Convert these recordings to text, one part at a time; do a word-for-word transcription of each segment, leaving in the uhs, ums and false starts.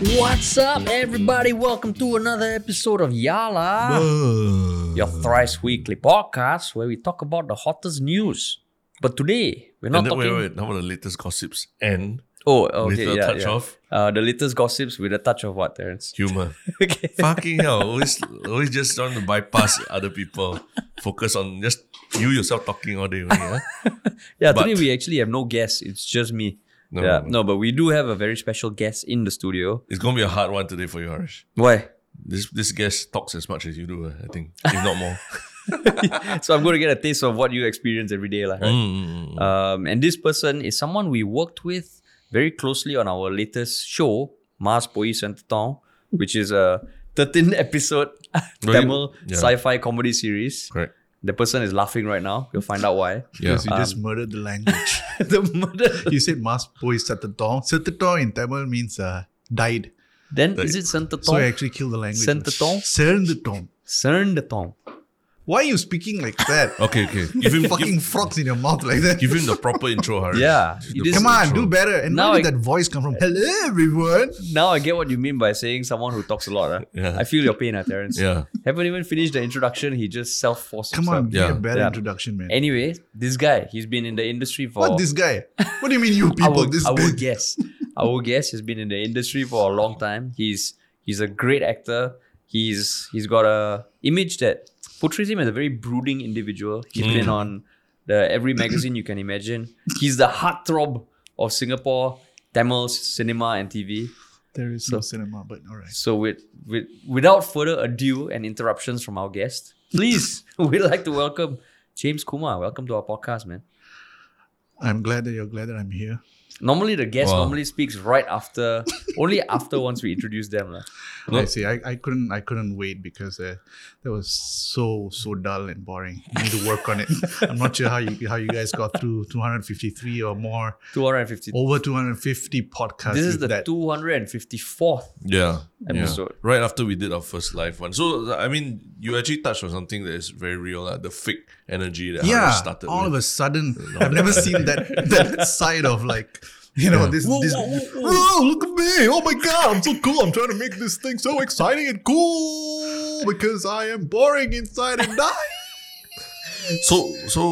What's up, everybody? Welcome to another episode of Yala Whoa, your thrice weekly podcast where we talk about the hottest news. But today, we're not and then, talking... Wait, wait, not about the latest gossips and... Oh, okay, with a yeah, touch yeah. of... Uh, the latest gossips with a touch of what, Terrence? Humor. Okay. Fucking hell. Always always just trying to bypass other people. Focus on just you yourself talking all day. Right? yeah, but today we actually have no guests. It's just me. No, yeah, no, no, but we do have a very special guest in the studio. It's going to be a hard one today for you, Harish. Why? This this guest talks as much as you do, I think. If not more. So I'm going to get a taste of what you experience every day. Like, right? mm. um, and this person is someone we worked with very closely on our latest show, Mars Poiyi Sernthuttom, which is a thirteen episode Tamil yeah. sci-fi comedy series. Correct. The person is laughing right now. You'll find out why. Because yeah. you um, just murdered the language. the murder. You said Mars Poiyi Sernthuttom. Sernthuttom in Tamil means uh, died. Then the, is it Sernthuttom? So I actually killed the language. Sernthuttom? Sernthuttom. Sernthuttom. Why are you speaking like that? okay, okay. Give him fucking give, frogs in your mouth like that. Give him the proper intro, Harish. Yeah. Come on, intro. Do better. And now where did I, that voice come from? Hello, everyone. Now I get what you mean by saying someone who talks a lot. Huh? Yeah. I feel your pain, huh, Terrence. Yeah. Haven't even finished the introduction. He just self-forced Come himself. on, give yeah. a better yeah. introduction, man. Anyway, this guy, he's been in the industry for... What, this guy? What do you mean, you people? I would, this I would guess. I would guess he's been in the industry for a long time. He's he's a great actor. He's He's got a image that... portrays him as a very brooding individual. He's mm. been on the, every magazine you can imagine. He's the heartthrob of Singapore, Tamil cinema and T V. There is so, no cinema, but all right. So with, with, without further ado and interruptions from our guest, please, we'd like to welcome James Kumar. Welcome to our podcast, man. I'm glad that you're glad that I'm here. Normally, the guest wow. normally speaks right after, only after once we introduce them. La. No. I see. I, I couldn't I couldn't wait because uh, that was so, so dull and boring. You need to work on it. I'm not sure how you how you guys got through two hundred fifty-three or more. two hundred fifty. Over two hundred fifty podcasts. This is the that. two hundred fifty-fourth yeah, episode. Yeah. Right after we did our first live one. So, I mean, you actually touched on something that is very real, like the fake energy that yeah, started all with. of a sudden. I've never seen that that side of like, you know, yeah. this, whoa, this whoa, whoa, whoa. Oh, look at me. Oh my God, I'm so cool. I'm trying to make this thing so exciting and cool because I am boring inside and dying. So, so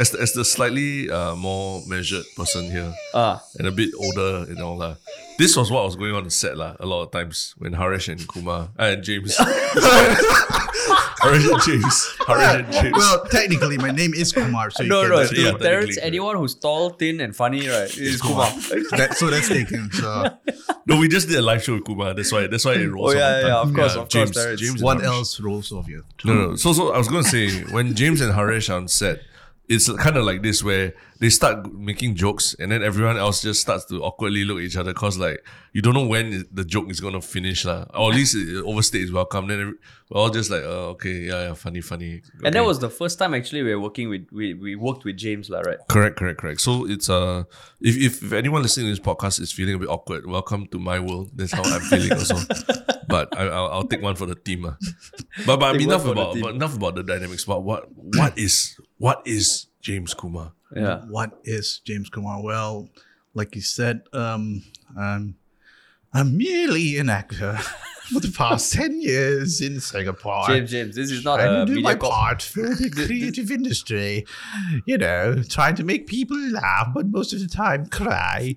as, the, as the slightly uh, more measured person here uh. and a bit older and all that, this was what was going on in the set la, a lot of times when Harish and Kumar uh, and James. Harish and James. Harish and James. Well, technically, my name is Kumar. So no, you no, no. Yeah, Terrence, anyone who's tall, thin, and funny, right, is Kumar. Kumar. that, so that's taken. So. No, we just did a live show with Kumar. That's why. That's why it rolls. Oh yeah, yeah, yeah, of course, yeah, of James, course. Terrence. James what else rolls off you? No, no. So, so I was going to say when James and Harish are on set, it's kind of like this where they start making jokes and then everyone else just starts to awkwardly look at each other because like you don't know when the joke is going to finish lah. Or at least overstay is welcome. Then every, we're all just like, oh, okay, yeah, yeah, funny, funny. Okay. And that was the first time actually we were working with, we, we worked with James lah, right? Correct, correct, correct. So it's, uh, if, if, if anyone listening to this podcast is feeling a bit awkward, welcome to my world. That's how I'm feeling also. But I, I'll, I'll take one for the team. Uh. But, but enough about, about, enough about the dynamics. But what, what is... What is James Kumar? Yeah. What is James Kumar? Well, like you said, um, I'm, I'm merely an actor for the past ten years in Singapore. James, James, this is not a do my call. part for the creative industry. You know, trying to make people laugh, but most of the time cry.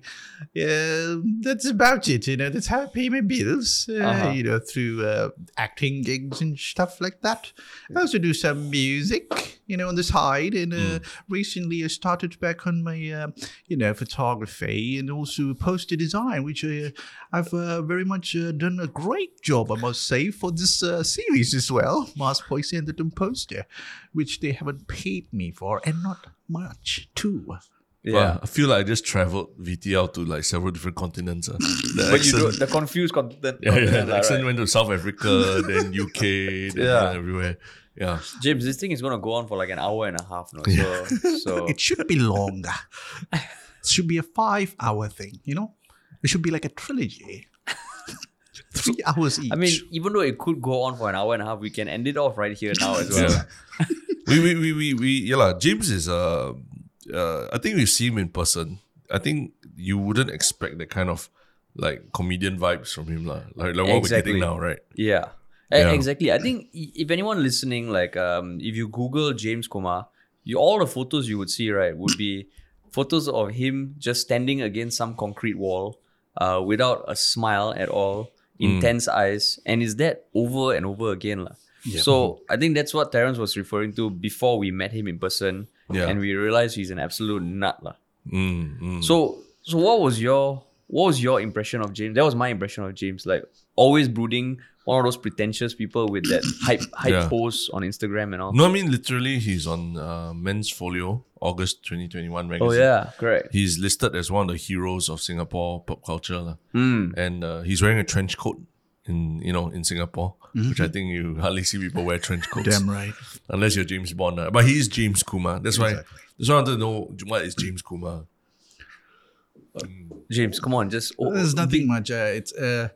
Yeah, that's about it. You know, that's how I pay my bills. Uh, uh-huh. You know, through uh, acting gigs and stuff like that. I also do some music, you know, on the side. And uh, mm. recently I started back on my, uh, you know, photography and also poster design, which uh, I've uh, very much uh, done a great job, I must say, for this uh, series as well, Mars Poiyi Sernthuttom poster, which they haven't paid me for and not much too. Yeah, well, I feel like I just traveled V T L to like several different continents. Uh. The but accent, you do the confused continent. Yeah, continent, yeah. The accent right? went to South Africa, then U K, then yeah. everywhere. Yeah, James, this thing is gonna go on for like an hour and a half now. Yeah. So, so it should be longer. It should be a five-hour thing. You know, it should be like a trilogy. Three hours each. I mean, even though it could go on for an hour and a half, we can end it off right here now as well. Yeah. we we we we we yeah la, James is uh. Uh, I think we've seen him in person. I think you wouldn't expect that kind of like comedian vibes from him, lah. Like, like what exactly. we're getting now, right? Yeah. yeah, exactly. I think if anyone listening, like, um, if you Google James Kumar, you, all the photos you would see, right, would be photos of him just standing against some concrete wall, uh, without a smile at all, intense mm. eyes, and is that over and over again, lah. Yeah. So I think that's what Terrence was referring to before we met him in person, yeah. and we realized he's an absolute nut, lah. Mm, mm. So, so what was your what was your impression of James? That was my impression of James, like always brooding, one of those pretentious people with that hype hype yeah. posts on Instagram and all. No, I mean literally, he's on uh, Men's Folio, August twenty twenty-one magazine. Oh yeah, correct. He's listed as one of the heroes of Singapore pop culture, mm. and uh, he's wearing a trench coat in you know in Singapore, mm-hmm. which I think you hardly see people wear trench coats. Damn right. Unless you're James Bond, uh, but he's James Kumar. That's exactly. why. That's why I want to know what is James Kumar. Um, James, come on, just. Oh, There's nothing be- much. Uh, it's. Uh,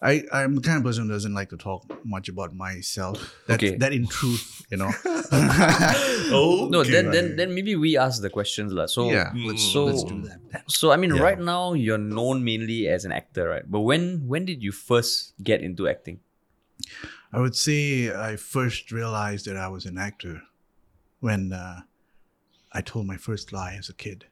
I, I'm the kind of person who doesn't like to talk much about myself. That, okay. that in truth, you know. oh, no, then, right. then then maybe we ask the questions. La. So, yeah, let's, so, let's do that. So, I mean, yeah. right now, you're known mainly as an actor, right? But when, when did you first get into acting? I would say I first realized that I was an actor when uh, I told my first lie as a kid.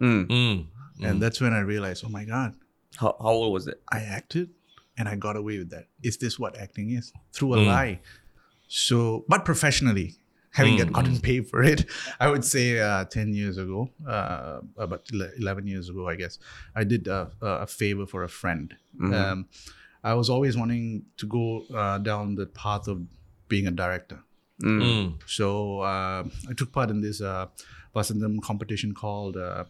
Mm. Mm. And mm. that's when I realized, oh my God. How, how old was it? I acted. And I got away with that. Is this what acting is? Through a mm. lie. So, but professionally, having mm. gotten paid for it, I would say uh, ten years ago, uh, about eleven years ago, I guess, I did a, a favor for a friend. Mm-hmm. Um, I was always wanting to go uh, down the path of being a director. Mm. So, uh, I took part in this uh, Vasantham competition called... Uh,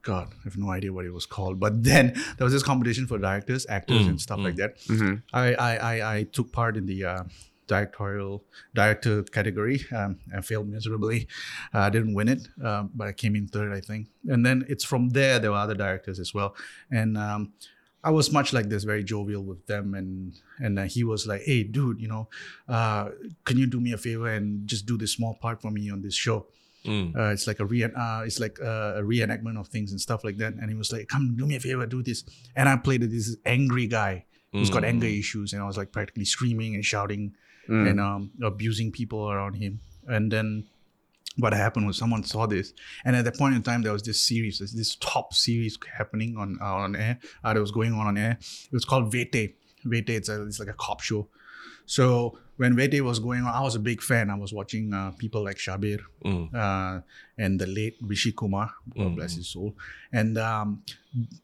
God, I have no idea what it was called. But then there was this competition for directors, actors, mm, and stuff mm. like that. Mm-hmm. I, I, I, I took part in the uh, directorial director category. Um, I failed miserably. I uh, didn't win it, uh, but I came in third, I think. And then it's from there, there were other directors as well. And um, I was much like this, very jovial with them. And and uh, he was like, hey, dude, you know, uh, can you do me a favor and just do this small part for me on this show? Mm. Uh, it's like a re- uh, it's like a reenactment of things and stuff like that. And he was like, come do me a favor, do this. And I played this angry guy who's mm. got anger issues. And I was like practically screaming and shouting mm. and um, abusing people around him. And then what happened was someone saw this. And at that point in time, there was this series, this, this top series happening on uh, on air. Uh, that was going on on air. It was called Vete. Vete, it's, a, it's like a cop show. So when Veddu was going on, I was a big fan. I was watching uh, people like Shabir mm. uh, and the late Rishi Kumar, God mm. bless his soul. And um,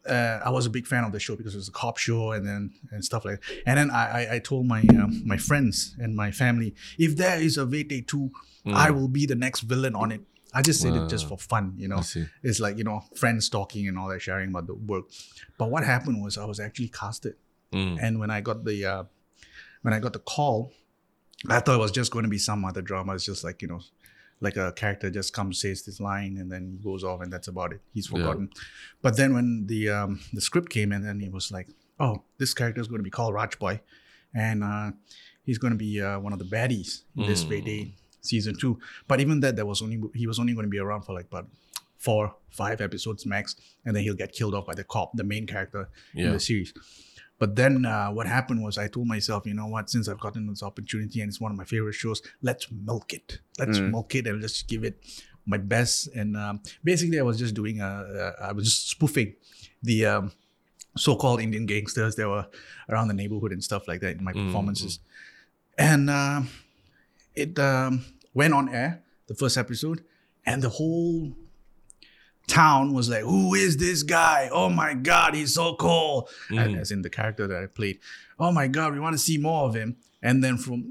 uh, I was a big fan of the show because it was a cop show and then and stuff like that. And then I, I, I told my um, my friends and my family, if there is a Veddu two, mm. I will be the next villain on it. I just said wow. it just for fun, you know. It's like, you know, friends talking and all that, sharing about the work. But what happened was I was actually casted. Mm. And when I got the... Uh, When I got the call, I thought it was just going to be some other drama. It's just like, you know, like a character just comes, says this line, and then he goes off, and that's about it. He's forgotten. Yeah. But then when the um, the script came in, then it was like, oh, this character is going to be called Raj Boy, and uh, he's going to be uh, one of the baddies in this mm. Day season two. But even that, there was only he was only going to be around for like about four, five episodes max, and then he'll get killed off by the cop, the main character yeah. in the series. But then uh, what happened was I told myself, you know what, since I've gotten this opportunity and it's one of my favorite shows, let's milk it. Let's mm. milk it and let's give it my best. And um, basically I was just doing, a, a, I was just spoofing the um, so-called Indian gangsters that were around the neighborhood and stuff like that in my mm. performances. And uh, it um, went on air, the first episode, and the whole... town was like, who is this guy? Oh my God, he's so cool. Mm. And as in the character that I played. Oh my God, we want to see more of him. And then from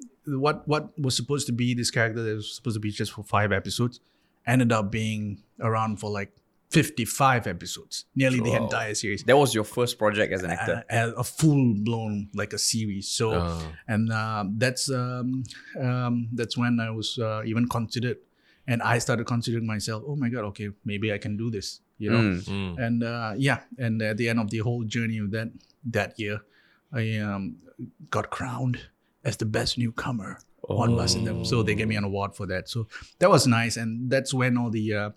what what was supposed to be this character that was supposed to be just for five episodes, ended up being around for like fifty-five episodes, nearly wow. the entire series. That was your first project as an actor? A, a full-blown, like a series. So, oh. and uh, that's um, um, that's when I was uh, even considered. And I started considering myself, oh my God, okay, maybe I can do this, you know? Mm, mm. And uh, yeah, and at the end of the whole journey of that that year, I um, got crowned as the best newcomer oh. on Vasantham. So they gave me an award for that. So that was nice. And that's when all the uh,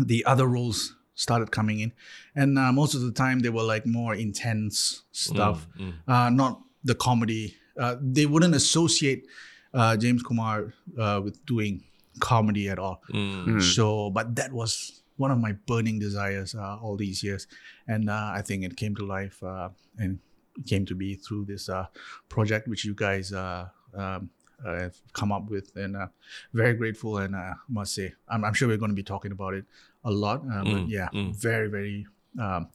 the other roles started coming in. And uh, most of the time they were like more intense stuff, mm, mm. Uh, not the comedy. Uh, they wouldn't associate uh, James Kumar uh, with doing comedy at all. Mm. So, but that was one of my burning desires uh, all these years. And uh, I think it came to life uh, and came to be through this uh, project, which you guys uh, um, uh, have come up with. And uh, very grateful. And I uh, must say, I'm, I'm sure we're going to be talking about it a lot. Uh, mm, but yeah, mm. very, very, um,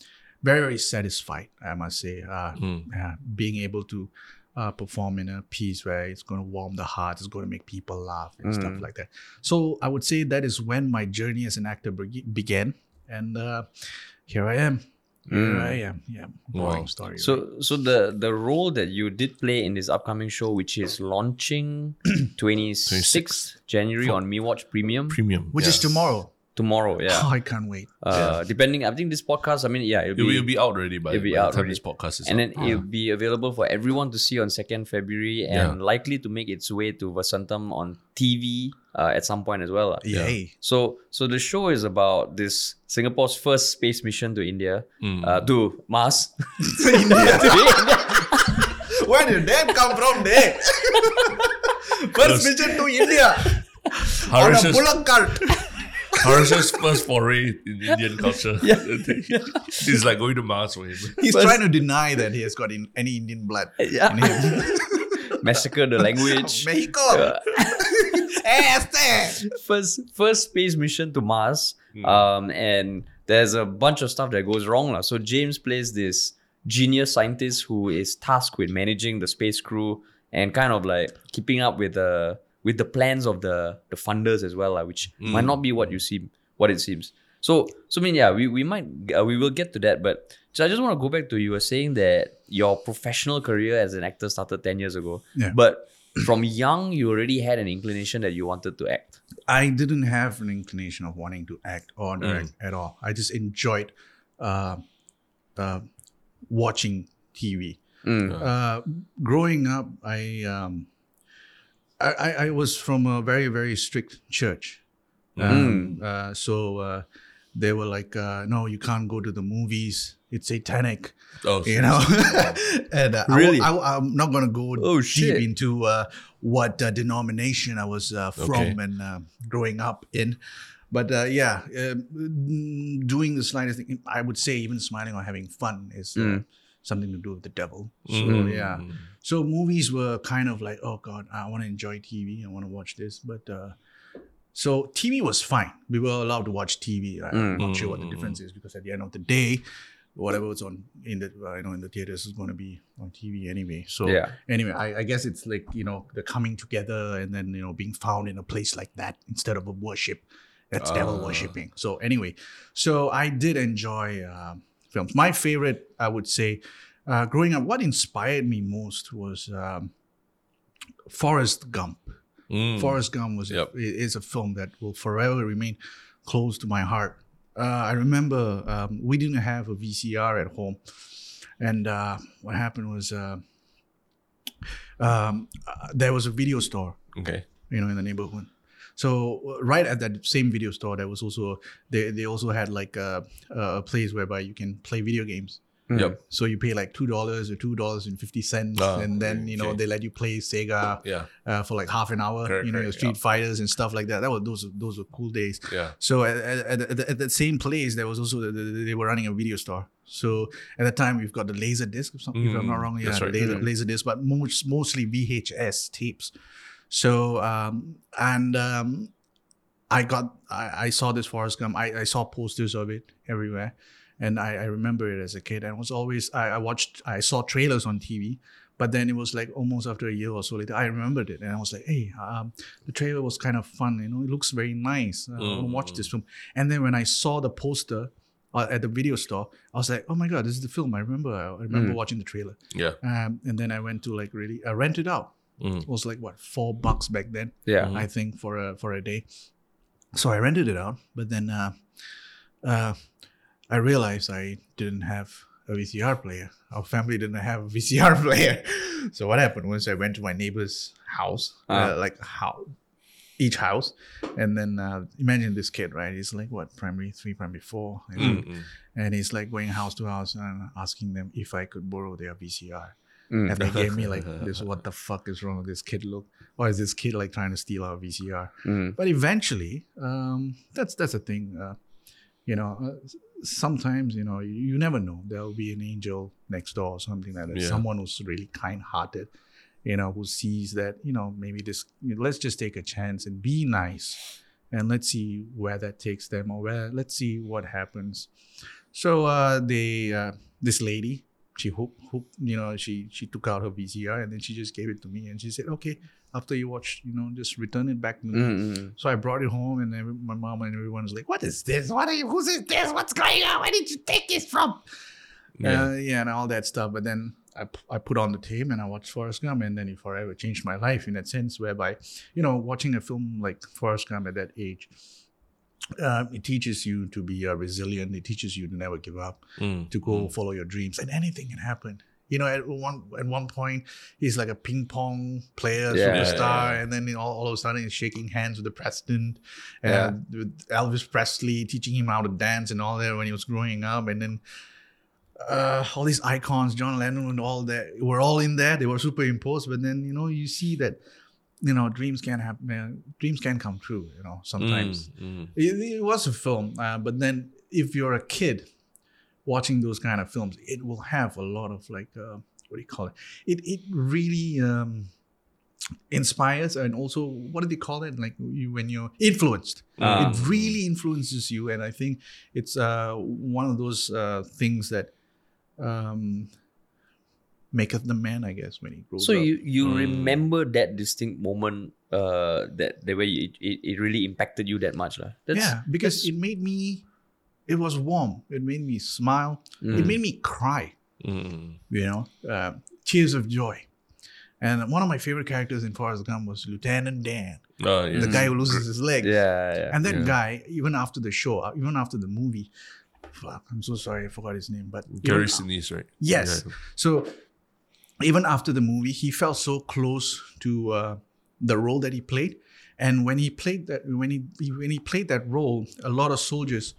very, very satisfied, I must say, uh, mm. uh, being able to Uh, perform in a piece where it's going to warm the heart, it's going to make people laugh and mm. stuff like that. So I would say that is when my journey as an actor be- began, and uh, here I am. Here mm. I am. Yeah, boring wow. story. So, right? so the the role that you did play in this upcoming show, which is launching twenty-sixth January For- on meWATCH Premium, Premium, which yes. is tomorrow. Tomorrow, yeah. Oh, I can't wait. Uh, yeah. Depending, I think this podcast, I mean, yeah. It'll, it'll, be, it'll be out already by, it'll be by out the time already. This podcast is And out. then yeah. it'll be available for everyone to see on second of February and yeah. likely to make its way to Vasantham on T V uh, at some point as well. Uh. Yeah. So, so the show is about this Singapore's first space mission to India, mm. uh, to Mars. to India. Where did that come from there? First mission to India. On a bullock cart. Harish's first foray in Indian culture. Yeah. He's like going to Mars for him. He's first, trying to deny that he has got in, any Indian blood. Yeah. In him. Massacre the language. Mexico. Uh, first, first space mission to Mars. Mm. Um, and there's a bunch of stuff that goes wrong. La. So James plays this genius scientist who is tasked with managing the space crew and kind of like keeping up with the... Uh, with the plans of the, the funders as well, uh, which mm. might not be what you see, what it seems. So, so I mean, yeah, we, we might, uh, we will get to that. But so I just want to go back to you were saying that your professional career as an actor started ten years ago. Yeah. But from young, you already had an inclination that you wanted to act. I didn't have an inclination of wanting to act or direct mm. at all. I just enjoyed uh, uh, watching T V. Mm. Uh, growing up, I... Um, I, I was from a very, very strict church. Um, mm. uh, so uh, they were like, uh, no, you can't go to the movies. It's satanic. Oh, you know? and, uh, really? I, I, I'm not going to go oh, deep shit. into uh, what uh, denomination I was uh, from okay. and uh, growing up in. But uh, yeah, uh, doing the slightest thing, I would say even smiling or having fun is... Mm. Uh, something to do with the devil. So, mm. yeah. So, movies were kind of like, oh, God, I want to enjoy T V. I want to watch this. But, uh, so T V was fine. We were allowed to watch T V. Right? Mm. I'm not sure what the difference is because at the end of the day, whatever was on in the, uh, you know, in the theaters is going to be on T V anyway. So, yeah. anyway, I, I guess it's like, you know, the coming together and then, you know, being found in a place like that instead of a worship. That's uh. devil worshipping. So, anyway, so I did enjoy, um, films. My favorite, I would say, uh, growing up, what inspired me most was um, Forrest Gump. Mm. Forrest Gump was yep. a, is a film that will forever remain close to my heart. Uh, I remember um, we didn't have a V C R at home. And uh, what happened was uh, um, uh, there was a video store, okay, you know, in the neighborhood. So right at that same video store, there was also they, they also had like a, a place whereby you can play video games. Yep. So you pay like two dollars or two dollars and fifty cents, uh, and then you know okay. they let you play Sega yeah. uh, for like half an hour. Correct, you know correct, your Street yeah. Fighters and stuff like that. That was those those were cool days. Yeah. So at at, at, at that same place, there was also the, the, they were running a video store. So at that time, we've got the laser disc or something. Mm, if I'm not wrong, yeah, that's right. laser, laser disc, but most, mostly V H S tapes. So, um, and um, I got, I, I saw this Forrest Gump. I, I saw posters of it everywhere. And I, I remember it as a kid. And it was always, I, I watched, I saw trailers on T V. But then it was like almost after a year or so later, I remembered it. And I was like, hey, um, the trailer was kind of fun. You know, it looks very nice. I want to watch this film. And then when I saw the poster uh, at the video store, I was like, oh my God, this is the film. I remember, I remember mm. watching the trailer. Yeah. Um, and then I went to like really, I uh, rented out. Mm. It was like, what, four bucks back then, yeah. I think, for a for a day. So I rented it out. But then uh, uh, I realized I didn't have a V C R player. Our family didn't have a V C R player. So what happened was I went to my neighbor's house, uh. Uh, like how each house. And then uh, imagine this kid, right? He's like, what, primary three, primary four? And, mm-hmm. and he's like going house to house and asking them if I could borrow their V C R. Mm. And they gave me like this, what the fuck is wrong with this kid look? Or is this kid like trying to steal our V C R? Mm. But eventually, um, that's that's the thing. Uh, you know, uh, sometimes, you know, you, you never know. There'll be an angel next door or something like that. Yeah. Someone who's really kind-hearted, you know, who sees that, you know, maybe this, you know, let's just take a chance and be nice. And let's see where that takes them or where, let's see what happens. So uh, they, uh, this lady, she hooked, hooked, you know, she she took out her V C R and then she just gave it to me and she said, okay, after you watch, you know, just return it back to me. Mm-hmm. So I brought it home and every, my mom and everyone was like, what is this? What are you, who's is this? What's going on? Where did you take this from? Yeah, uh, yeah and all that stuff. But then I, I put on the tape and I watched Forrest Gump and then it forever changed my life in that sense whereby, you know, watching a film like Forrest Gump at that age, Uh, it teaches you to be uh, resilient. It teaches you to never give up, mm. to go mm. follow your dreams, and anything can happen. You know, at one at one point, he's like a ping pong player, yeah, superstar, yeah, yeah. and then all, all of a sudden, he's shaking hands with the president, yeah. and with Elvis Presley, teaching him how to dance and all that when he was growing up, and then uh, all these icons, John Lennon and all that, were all in there. They were superimposed, but then you know, you see that. You know, dreams can happen. Dreams can come true. You know, sometimes mm, mm. It, it was a film, uh, but then if you're a kid watching those kind of films, it will have a lot of like, uh, what do you call it? It it really um, inspires and also what do they call it? Like you, when you're influenced, um. it really influences you. And I think it's uh, one of those uh, things that. Um, Maketh the man, I guess, when he grows so up. So you, you mm. remember that distinct moment uh, that the way it, it, it really impacted you that much, lah. That's, yeah, because that's... it made me. It was warm. It made me smile. Mm. It made me cry. Mm. You know, uh, tears of joy. And one of my favorite characters in Forrest Gump was Lieutenant Dan, oh, yeah. the mm. guy who loses his legs. Yeah, yeah. And that yeah. guy, even after the show, even after the movie, fuck, I'm so sorry, I forgot his name, but Gary Sinise, right? Yes. Yeah. So. Even after the movie, he felt so close to uh, the role that he played, and when he played that, when he when he played that role, a lot of soldiers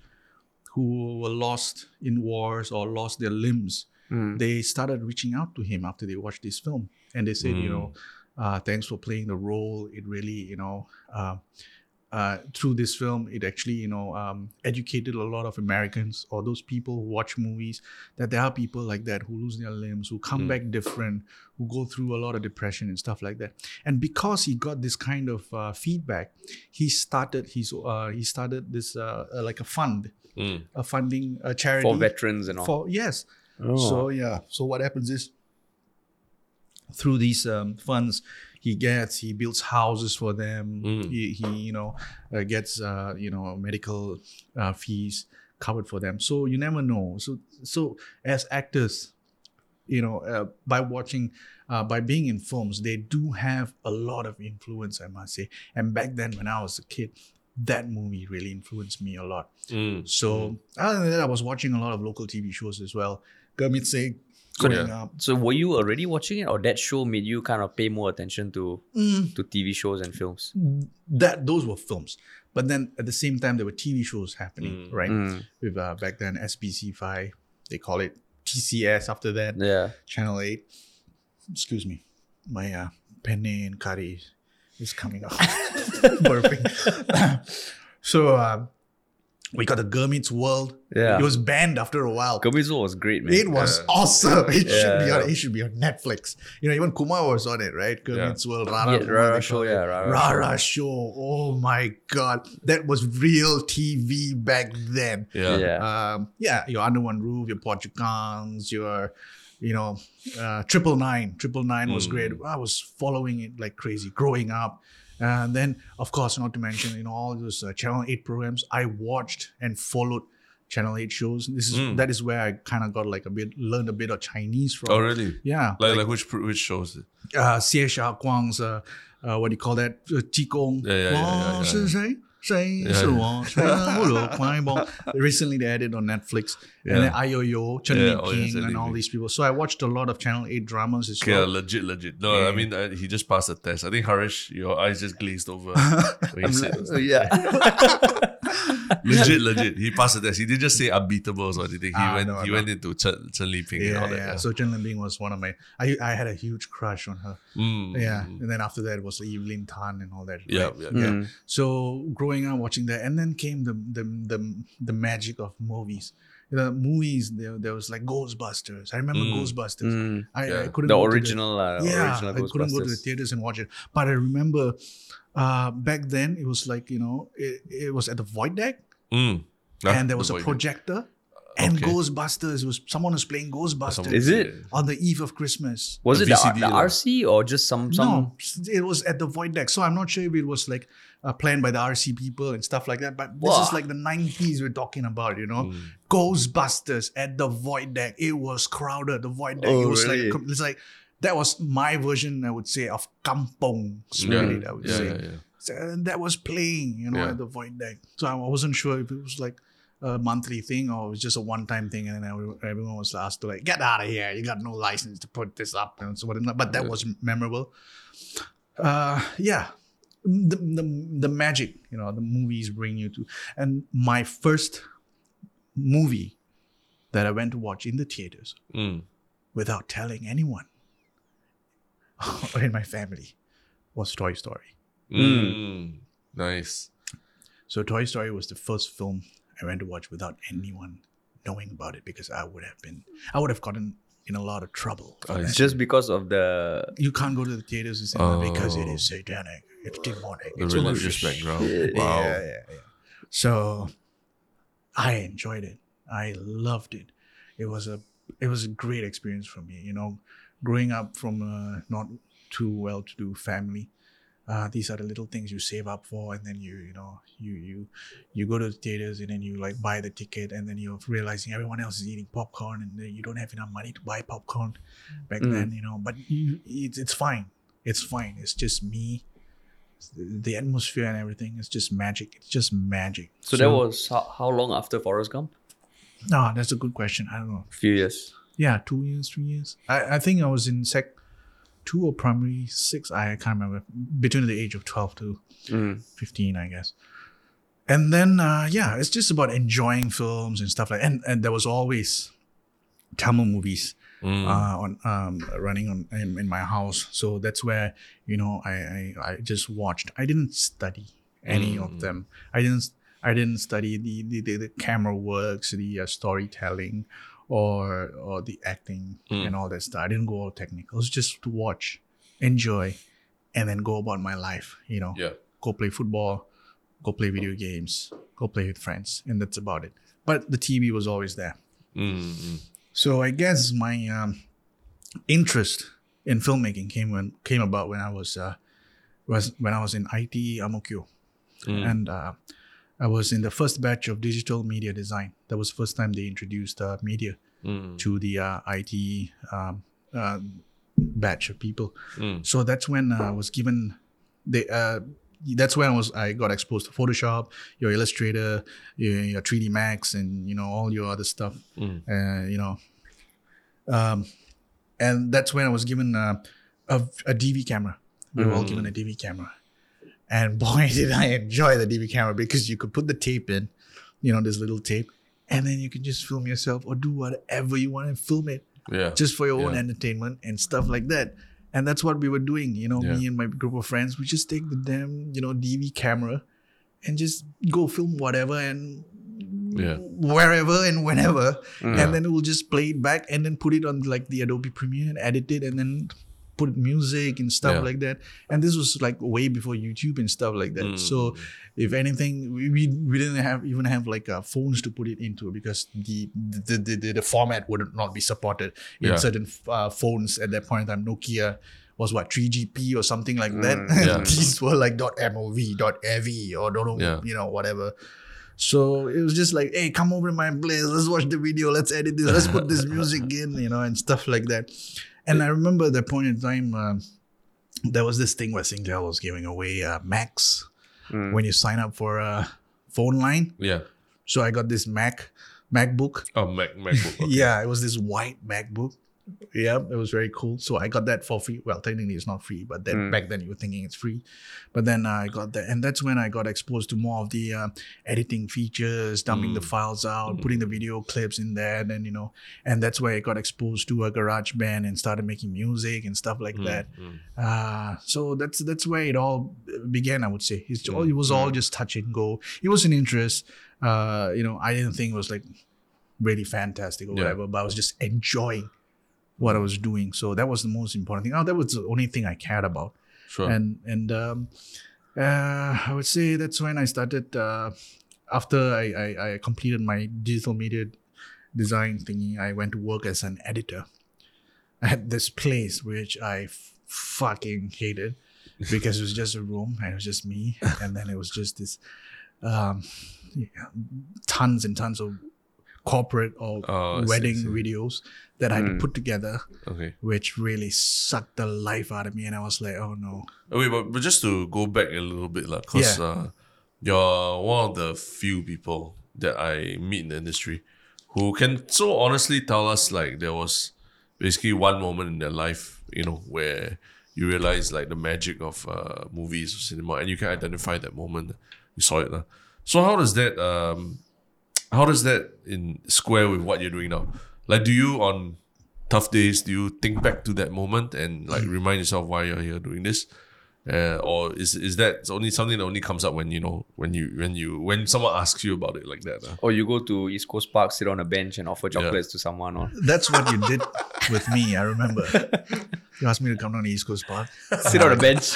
who were lost in wars or lost their limbs, mm. they started reaching out to him after they watched this film, and they said, mm. you know, uh, thanks for playing the role. It really, you know, uh, uh, through this film, it actually, you know, um, educated a lot of Americans or those people who watch movies that there are people like that who lose their limbs, who come mm. back different, who go through a lot of depression and stuff like that. And because he got this kind of uh, feedback, he started his uh, he started this uh, uh, like a fund, mm. a funding a charity for veterans and all. For, yes. Oh. So yeah. So what happens is through these um, funds. He gets, he builds houses for them. Mm. He, he, you know, uh, gets, uh, you know, medical uh, fees covered for them. So you never know. So, so as actors, you know, uh, by watching, uh, by being in films, they do have a lot of influence, I must say. And back then, when I was a kid, that movie really influenced me a lot. Mm. So mm. other than that, I was watching a lot of local T V shows as well. Gurmit Singh. So, yeah. so were you already watching it, or that show made you kind of pay more attention to mm. to T V shows and films? That those were films, but then at the same time there were T V shows happening, mm. right? Mm. With uh, back then S B C five, they call it T C S. After that, yeah, Channel eight. Excuse me, my uh, penne and curry is coming out. Burping. so. Uh, We got the Gurmit's World. Yeah. It was banned after a while. Gurmit's World was great, man. It was yeah. awesome. It yeah. should be on it should be on Netflix. You know, even Kumar was on it, right? Gurmit's yeah. World, Rara, yeah, Rara Show, yeah, Rara, Rara Show. Show. Oh my God. That was real T V back then. Yeah. Yeah, um, yeah your Under One Roof, your Portucans, your you know, uh, Triple Nine. Triple Nine mm. was great. I was following it like crazy growing up. And then, of course, not to mention, you know, all those uh, Channel eight programs. I watched and followed Channel eight shows. This is mm. that is where I kind of got like a bit, learned a bit of Chinese from. Oh, really? Yeah. Like, like, like which which shows? Uh, Xie Sha Guang's, uh, uh, what do you call that? Uh, Qi Gong. Yeah, yeah, yeah. yeah, yeah, yeah. Say so on. Recently they had it on Netflix. Yeah. And then I O Y O, Chen Liping, yeah, oh, yes, and Liping. all these people. So I watched a lot of Channel eight dramas as well. Yeah, legit, legit. No, yeah. I mean, I, he just passed the test. I think, Harish, your eyes just glazed over when you said that. Yeah. Legit, legit. He passed the test. He didn't just say unbeatables or anything. He ah, went, no, he no. went into Chen, Chen Liping yeah, and all that. Yeah. yeah. So Chen Liping was one of my. I I had a huge crush on her. Mm, yeah. Mm. And then after that was Evelyn Tan and all that. Right? Yeah, yeah. Mm. yeah. So growing up watching that, and then came the the the, the magic of movies. You know, movies there there was like Ghostbusters. I remember mm. Ghostbusters. Mm. I, yeah. I couldn't. The go original. To the, uh, yeah. Original Ghostbusters. I couldn't go to the theaters and watch it, but I remember. Uh, back then, it was like, you know, it, it was at the void deck mm. ah, and there was the a projector deck. And okay. Ghostbusters. It was someone was playing Ghostbusters. Is it? On the eve of Christmas. Was the it the, the R C or just some, some? No, it was at the void deck. So I'm not sure if it was like uh, planned by the R C people and stuff like that. But wow. this is like the nineties we're talking about, you know. Mm. Ghostbusters at the void deck. It was crowded, the void deck. Oh, it was really? like, it's like. That was my version, I would say, of kampong spirit, yeah, I would yeah, say. Yeah, yeah. So, and that was playing, you know, yeah. at the void deck. So I wasn't sure if it was like a monthly thing or it was just a one-time thing. And then everyone was asked to like, get out of here. You got no license to put this up. And so whatnot. But that yeah. was memorable. Uh, yeah. The, the, the magic, you know, the movies bring you to. And my first movie that I went to watch in the theaters mm. without telling anyone. In my family was Toy Story. Mm. Nice. So Toy Story was the first film I went to watch without anyone knowing about it because I would have been, I would have gotten in a lot of trouble. Oh, it's just because of the... You can't go to the theaters and cinema oh. because it is satanic. It's demonic. The it's religious background. Wow. Yeah, yeah, yeah. So I enjoyed it. I loved it. It was a, it was a great experience for me, you know. Growing up from a not too well-to-do family, uh, these are the little things you save up for, and then you, you know, you you you go to the theaters and then you like buy the ticket, and then you're realizing everyone else is eating popcorn, and you don't have enough money to buy popcorn back mm. then, you know. But you, it's it's fine, it's fine. It's just me, the atmosphere and everything. It's just magic. It's just magic. So, so that was how, how long after Forrest Gump? No, that's a good question. I don't know. A few years. Yeah, two years, three years. I, I think I was in sec two or primary six. I can't remember. Between the age of twelve to mm. fifteen, I guess. And then, uh, yeah, it's just about enjoying films and stuff like that. And, and there was always Tamil movies mm. uh, on um, running on in, in my house. So that's where, you know, I, I, I just watched. I didn't study any mm. of them. I didn't I didn't study the, the, the, the camera works, the uh, storytelling. Or or the acting mm. and all that stuff. I didn't go all technical. It was just to watch, enjoy, and then go about my life. You know, yeah. Go play football, go play video games, go play with friends, and that's about it. But the T V was always there. Mm-hmm. So I guess my um, interest in filmmaking came when came about when I was uh, was when I was in I T E Amokyo, mm. and. Uh, I was in the first batch of digital media design. That was the first time they introduced uh, media mm. to the uh, I T um, uh, batch of people. Mm. So that's when uh, I was given the. Uh, that's when I was I got exposed to Photoshop, your Illustrator, your, your three D Max, and you know all your other stuff. Mm. Uh, you know, um, and that's when I was given uh, a, a D V camera. We were mm. all given a D V camera. And boy, did I enjoy the D V camera because you could put the tape in, you know, this little tape, and then you can just film yourself or do whatever you want and film it yeah. just for your yeah. own entertainment and stuff like that. And that's what we were doing, you know, yeah. me and my group of friends, we just take the damn, you know, D V camera and just go film whatever and yeah. wherever and whenever. Yeah. And then we'll just play it back and then put it on like the Adobe Premiere and edit it and then... put music and stuff yeah. like that. And this was like way before YouTube and stuff like that. Mm. So if anything, we, we we didn't have even have like uh, phones to put it into because the the the, the, the format would not be supported yeah. in certain uh, phones at that point in time. Nokia was what, three G P or something like mm, that. Yeah. These were like .mov, .ev or don't yeah. you know, whatever. So it was just like, hey, come over to my place. Let's watch the video. Let's edit this. Let's put this music in, you know, and stuff like that. And I remember at that point in time, uh, there was this thing where Singtel was giving away uh, Macs. mm. when you sign up for a phone line. Yeah. So I got this Mac, MacBook. Oh, Mac, MacBook. Okay. Yeah, it was this white MacBook. Yeah, it was very cool. So I got that for free. Well, technically it's not free, but then mm. back then you were thinking it's free. But then I got that. And that's when I got exposed to more of the uh, editing features, dumping mm. the files out, mm. putting the video clips in there. And then, you know, and that's where I got exposed to a garage band and started making music and stuff like mm. that. Mm. Uh, so that's that's where it all began, I would say. It's all, it was all just touch and go. It was an interest. Uh, you know, I didn't think it was like really fantastic or yeah. whatever, but I was just enjoying what I was doing. So that was the most important thing. Oh, that was the only thing I cared about. Sure. And and um, uh, I would say that's when I started, uh, after I, I, I completed my digital media design thingy, I went to work as an editor at this place, which I f- fucking hated because it was just a room and it was just me. And then it was just this um, yeah, tons and tons of corporate or oh, wedding see, see. videos that mm. I had to put together, okay. which really sucked the life out of me, and I was like, "Oh no!" Oh, wait, but, but just to go back a little bit, like, cause yeah. uh, you're one of the few people that I meet in the industry who can so honestly tell us like there was basically one moment in their life, you know, where you realize like the magic of uh, movies or cinema, and you can identify that moment you saw it. Lah. So how does that? Um, How does that in square with what you're doing now? Like, do you on tough days, do you think back to that moment and like remind yourself why you're here doing this, uh, or is is that only something that only comes up when you know when you when you when someone asks you about it like that? Uh? Or you go to East Coast Park, sit on a bench, and offer chocolates yeah. to someone. Or that's what you did with me. I remember you asked me to come down to East Coast Park, sit on a bench,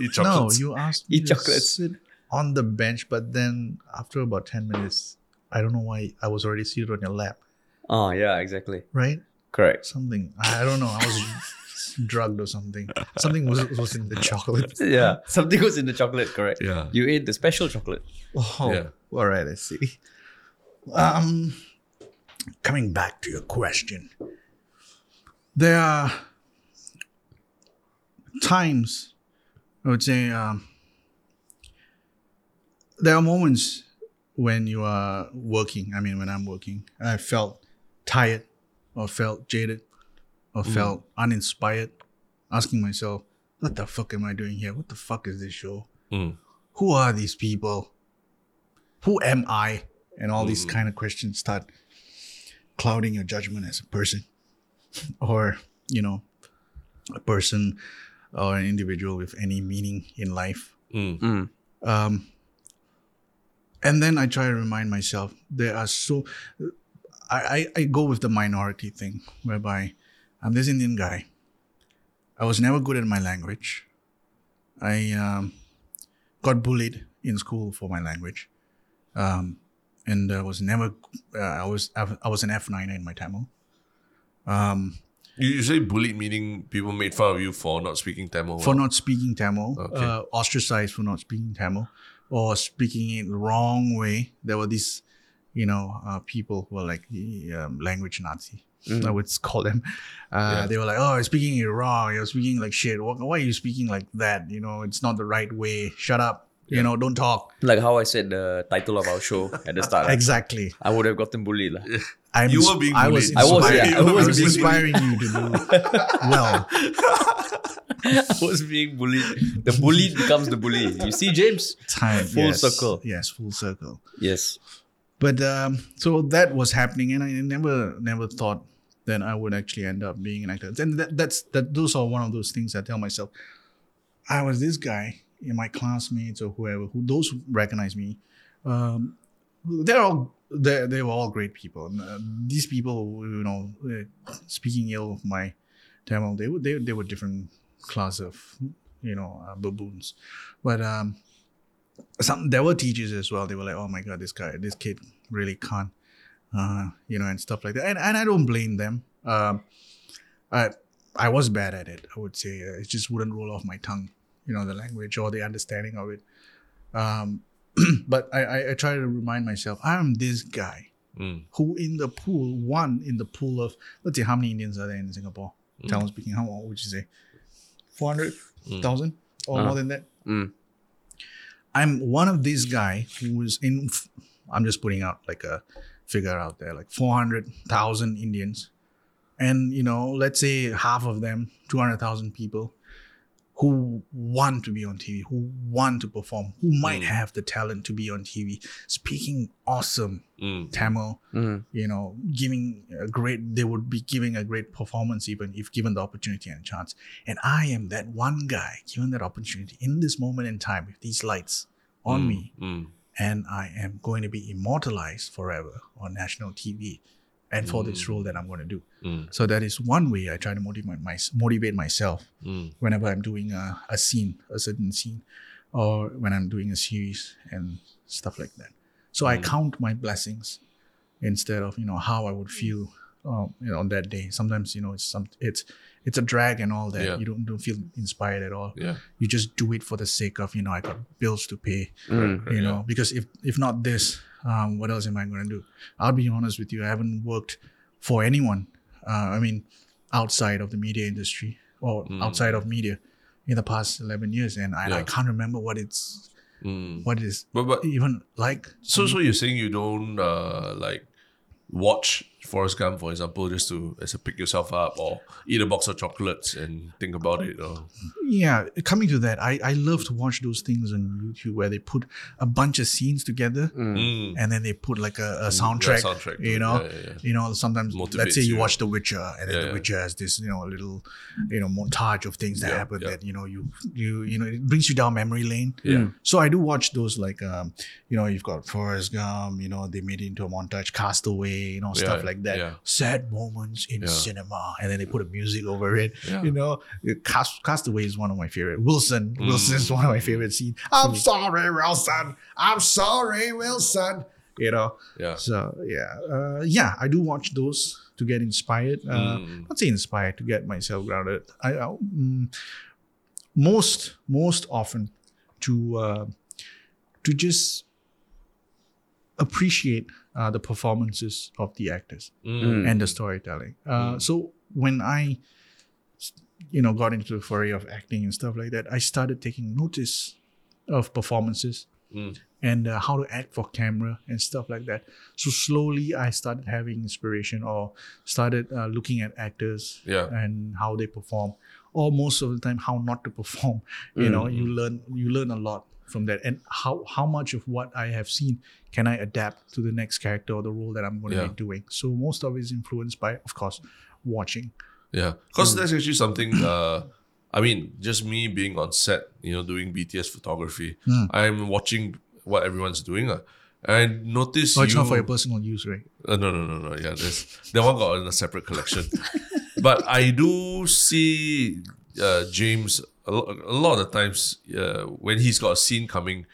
eat chocolates. No, you asked me eat to chocolates. Sit on the bench, but then after about ten minutes. I don't know why I was already seated on your lap. Oh, yeah, exactly. Right? Correct. Something. I don't know. I was drugged or something. Something was, was in the chocolate. Yeah. Something was in the chocolate, correct. Yeah. You ate the special chocolate. Oh, yeah. All right. I see. Um, coming back to your question. There are times, I would say, um, there are moments when you are working, I mean, when I'm working, I felt tired or felt jaded or mm. felt uninspired, asking myself, what the fuck am I doing here? What the fuck is this show? Mm. Who are these people? Who am I? And all mm. these kind of questions start clouding your judgment as a person or, you know, a person or an individual with any meaning in life. Mm. Mm. Um, And then I try to remind myself, there are so, I, I, I go with the minority thing, whereby I'm this Indian guy. I was never good at my language. I um, got bullied in school for my language. Um, and I was never, uh, I was I was an F niner in my Tamil. Um, you usually bullied, meaning people made fun of you for not speaking Tamil? For or? not speaking Tamil, okay. uh, ostracized for not speaking Tamil. Or speaking it the wrong way. There were these, you know, uh, people who were like um, language Nazi. Mm. I would call them. Uh, yeah. They were like, oh, you're speaking it wrong. You're speaking like shit. Why are you speaking like that? You know, it's not the right way. Shut up. Yeah. You know, don't talk. Like how I said the title of our show at the start. Exactly. I would have gotten bullied. I'm you were being bullied. I was, I was, yeah, I was, I was being inspiring bullied. You to do well. I was being bullied. The bullied becomes the bully. You see, James? Time. Full yes, circle. Yes, full circle. Yes. But um, so that was happening, and I never, never thought that I would actually end up being an actor. And that, that's that. Those are one of those things I tell myself. I was this guy in my classmates or whoever who those who recognize me. Um, they're all they they were all great people. And, uh, these people, you know, speaking ill of my Tamil, they were they they were different. Class of, you know, uh, baboons, but um, some there were teachers as well. They were like, "Oh my god, this guy, this kid really can't," uh, you know, and stuff like that. And and I don't blame them. Um, I I was bad at it. I would say uh, it just wouldn't roll off my tongue, you know, the language or the understanding of it. Um, but I, I I try to remind myself, I'm this guy mm. who in the pool one in the pool of let's say how many Indians are there in Singapore? Mm. Tamil speaking, how what would you say? four hundred thousand mm. or uh-huh. more than that. Mm. I'm one of these guy who was in, I'm just putting out like a figure out there, like four hundred thousand Indians. And, you know, let's say half of them, two hundred thousand people who want to be on T V, who want to perform, who might mm. have the talent to be on T V, speaking awesome mm. Tamil, mm. you know, giving a great, they would be giving a great performance even if given the opportunity and chance. And I am that one guy given that opportunity in this moment in time with these lights on mm. me. Mm. And I am going to be immortalized forever on national T V. And for mm. this role that I'm going to do. Mm. So that is one way I try to motivate, my, motivate myself mm. whenever I'm doing a, a scene, a certain scene, or when I'm doing a series and stuff like that. So mm. I count my blessings instead of, you know, how I would feel um, you know, on that day. Sometimes, you know, it's some, it's it's a drag and all that. Yeah. You don't, don't feel inspired at all. Yeah. You just do it for the sake of, you know, I got bills to pay, mm. you yeah. know, because if if not this, Um, what else am I going to do? I'll be honest with you. I haven't worked for anyone. Uh, I mean, outside of the media industry or mm. outside of media in the past eleven years. And I, yeah. I can't remember what it's, mm. what it is but, but, even like. So, I mean, so you're saying you don't uh, like watch Forrest Gump, for example, just to, as a pick yourself up or eat a box of chocolates and think about it? Or yeah, coming to that, I, I love to watch those things on YouTube where they put a bunch of scenes together mm. and then they put like a, a soundtrack, yeah, soundtrack, you know, yeah, yeah, yeah. you know, sometimes motivates, let's say you, you watch The Witcher and then yeah, The Witcher has this, you know, little, you know, montage of things that yeah, happen yeah. that, you know, you, you, you know, it brings you down memory lane. Yeah. So I do watch those like, um, you know, you've got Forrest Gump, you know, they made it into a montage, Castaway, you know, stuff yeah, like that. Yeah. Sad moments in yeah. cinema. And then they put a music over it. Yeah. You know, Cast, Castaway is one of my favorite. Wilson. Mm. Wilson is one of my favorite scenes. I'm mm. sorry, Wilson. I'm sorry, Wilson. You know? Yeah. So, yeah. Uh, yeah, I do watch those to get inspired. Uh, mm. Not say inspired, to get myself grounded. I, I um, Most, most often to uh, to just appreciate Uh, the performances of the actors mm. and the storytelling. Uh, mm. So when I, you know, got into the foray of acting and stuff like that, I started taking notice of performances mm. and uh, how to act for camera and stuff like that. So slowly I started having inspiration or started uh, looking at actors yeah. and how they perform, or most of the time how not to perform. You mm. know, you learn you learn a lot from that, and how how much of what I have seen can I adapt to the next character or the role that I'm going to yeah. be doing. So most of it is influenced by, of course, watching. Yeah, because um, that's actually something, uh, I mean, just me being on set, you know, doing B T S photography, mm. I'm watching what everyone's doing. Uh, I notice oh, it's you... not for your personal use, right? Uh, no, no, no, no. Yeah, that one got in a separate collection. But I do see uh, James... A lot of the times uh, when he's got a scene coming,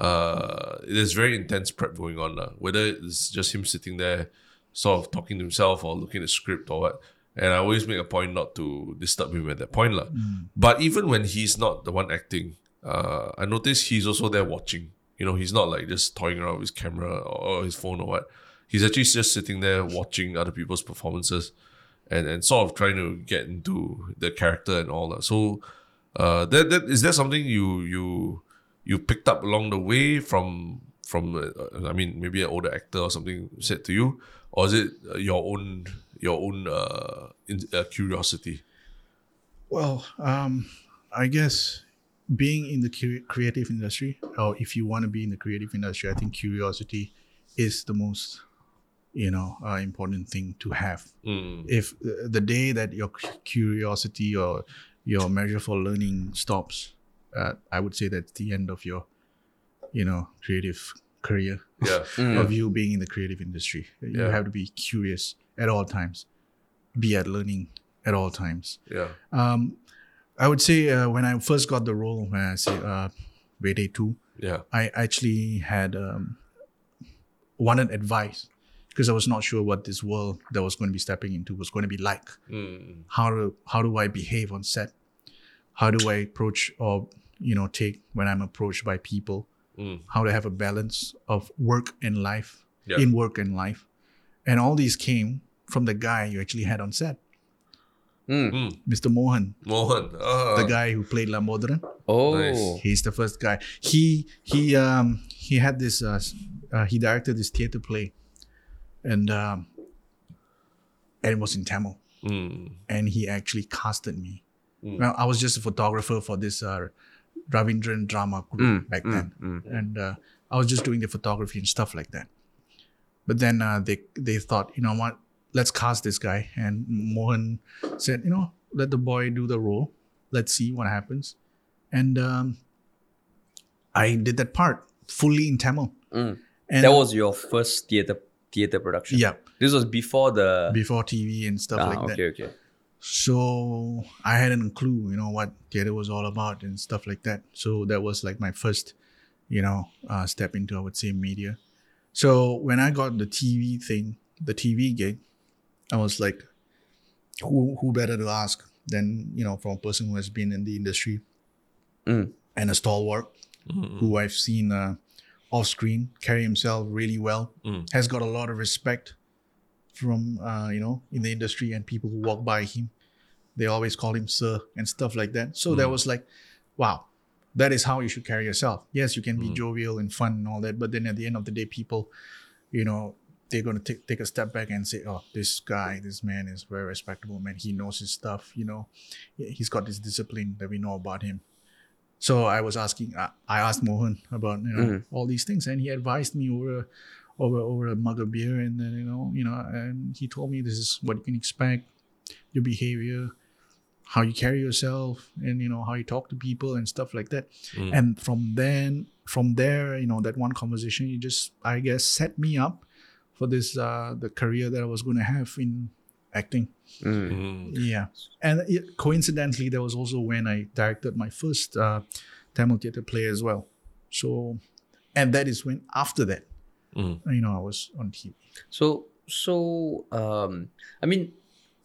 uh, there's very intense prep going on. Uh, whether it's just him sitting there sort of talking to himself or looking at the script or what. And I always make a point not to disturb him at that point. Uh. Mm. But even when he's not the one acting, uh, I notice he's also there watching. You know, he's not like just toying around with his camera or his phone or what. He's actually just sitting there watching other people's performances and, and sort of trying to get into the character and all that. Uh. So... Uh, that, that, is there something you you you picked up along the way from from uh, I mean maybe an older actor or something said to you, or is it your own your own uh, in, uh, curiosity? Well, um, I guess being in the cre- creative industry, or if you want to be in the creative industry, I think curiosity is the most you know uh, important thing to have. Mm. If uh, the day that your curiosity or your measure for learning stops, uh, I would say that's the end of your, you know, creative career, yeah. mm. of you being in the creative industry. You yeah. have to be curious at all times, be at learning at all times. Yeah. Um, I would say uh, when I first got the role, when I say uh, Veddu, yeah. I actually had um, wanted advice because I was not sure what this world that I was going to be stepping into was going to be like. Mm. How do how do I behave on set? How do I approach or you know take when I'm approached by people? Mm. How to have a balance of work and life, yeah. in work and life, and all these came from the guy you actually had on set. Mm. Mister Mohan. Mohan. Uh. The guy who played Lamodran. Oh. Nice. He's the first guy. He he um he had this uh, uh he directed this theater play and um and it was in Tamil. Mm. And he actually casted me. Mm. Well, I was just a photographer for this uh, Ravindran drama group mm. back mm. then. Mm. And uh, I was just doing the photography and stuff like that. But then uh, they they thought, you know what, let's cast this guy. And Mohan said, you know, let the boy do the role. Let's see what happens. And um, I did that part fully in Tamil. Mm. And that was your first theater theater production? Yeah. This was before the... Before T V and stuff ah, like okay, that. Okay, okay. So I hadn't a clue, you know, what theater was all about and stuff like that. So that was like my first, you know, uh, step into, I would say, media. So when I got the T V thing, the T V gig, I was like, who who better to ask than, you know, from a person who has been in the industry mm. and a stalwart mm-hmm. who I've seen uh, off screen carry himself really well, mm. has got a lot of respect from, uh, you know, in the industry and people who walk by him. They always call him sir and stuff like that. So mm. that was like, wow, that is how you should carry yourself. Yes, you can be mm. jovial and fun and all that, but then at the end of the day, people, you know, they're going to take take a step back and say, oh, this guy, this man is very respectable, man. He knows his stuff, you know. He's got this discipline that we know about him. So I was asking, I, I asked Mohan about, you know, mm. all these things. And he advised me over, over, over a mug of beer. And then, you know, you know, and he told me this is what you can expect, your behavior, how you carry yourself, and, you know, how you talk to people and stuff like that. Mm. And from then, from there, you know, that one conversation, you just, I guess, set me up for this, uh, the career that I was going to have in acting. Mm-hmm. Yeah. And it, coincidentally, that was also when I directed my first uh, Tamil theater play as well. So, and that is when after that, mm. you know, I was on T V. So, so, um, I mean,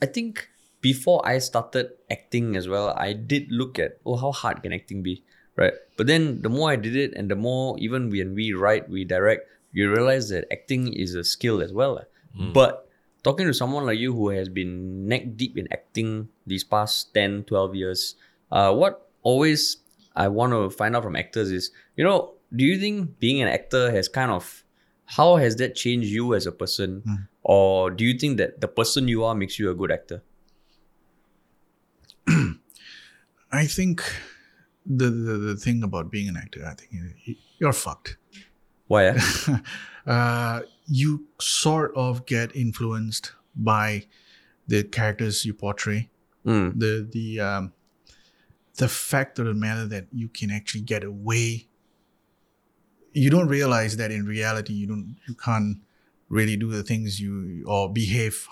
I think before I started acting as well, I did look at, oh, how hard can acting be, right? But then the more I did it and the more, even when we write, we direct, you realize that acting is a skill as well. Mm. But talking to someone like you who has been neck deep in acting these past ten, twelve years, uh, what always I want to find out from actors is, you know, do you think being an actor has kind of, how has that changed you as a person? Mm. Or do you think that the person you are makes you a good actor? I think the, the, the thing about being an actor, I think you're fucked. Why? Yeah? uh, you sort of get influenced by the characters you portray. Mm. The the um, the fact of the matter that you can actually get away. You don't realize that in reality you don't you can't really do the things you or behave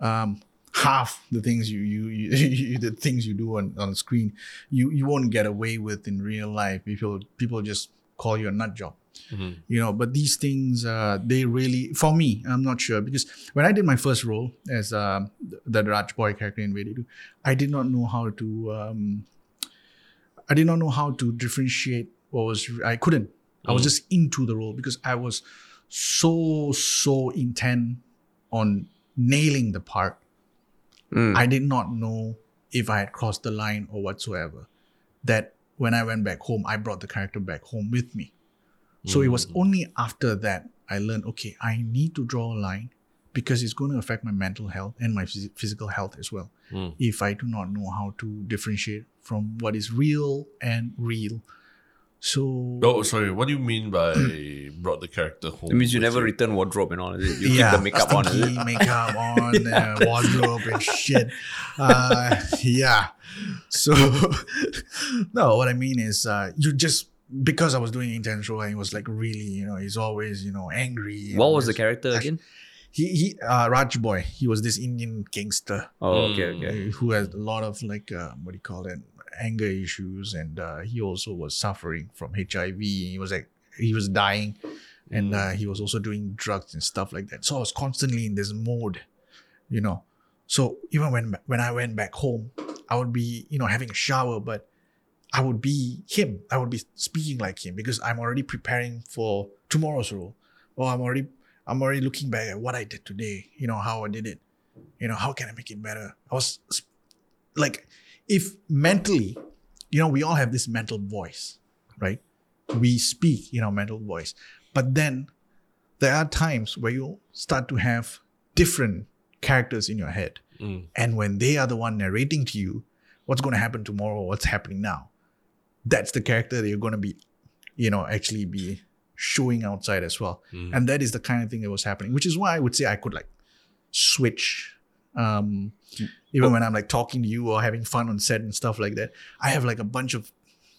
um, half the things you you, you, you the things you do on, on screen. You you won't get away with in real life. People people just call you a nut job. Mm-hmm. You know, but these things, uh, they really, for me, I'm not sure, because when I did my first role as uh, the Raj Boy character in Veddu, I did not know how to, um, I did not know how to differentiate what was, I couldn't. Mm-hmm. I was just into the role because I was so, so intent on nailing the part. Mm. I did not know if I had crossed the line or whatsoever, that when I went back home, I brought the character back home with me. So it was only after that I learned, okay, I need to draw a line because it's going to affect my mental health and my phys- physical health as well. Mm. If I do not know how to differentiate from what is real and real. So... Oh, sorry. What do you mean by brought the character home? It means you never return wardrobe and all. Is it? You yeah, keep the makeup on. Yeah, makeup on, yeah. uh, wardrobe and shit. Uh, yeah. So, no, what I mean is uh, you just... Because I was doing intentional and he was like really, you know, he's always, you know, angry. What was the character again? He, he uh, Raj Boy. He was this Indian gangster. Oh, okay, okay. Who had a lot of like, uh, what do you call it? Anger issues. And uh, he also was suffering from H I V. He was like, he was dying. And mm. uh, he was also doing drugs and stuff like that. So I was constantly in this mode, you know. So even when when I went back home, I would be, you know, having a shower, but I would be him. I would be speaking like him because I'm already preparing for tomorrow's role. Or I'm already, I'm already looking back at what I did today. You know, how I did it. You know, how can I make it better? I was like if mentally, you know, we all have this mental voice, right? We speak in our mental voice. But then there are times where you start to have different characters in your head. Mm. And when they are the one narrating to you, what's going to happen tomorrow, what's happening now, that's the character that you're going to be, you know, actually be showing outside as well. Mm. And that is the kind of thing that was happening, which is why I would say I could like switch. Um, even oh. when I'm like talking to you or having fun on set and stuff like that, I have like a bunch of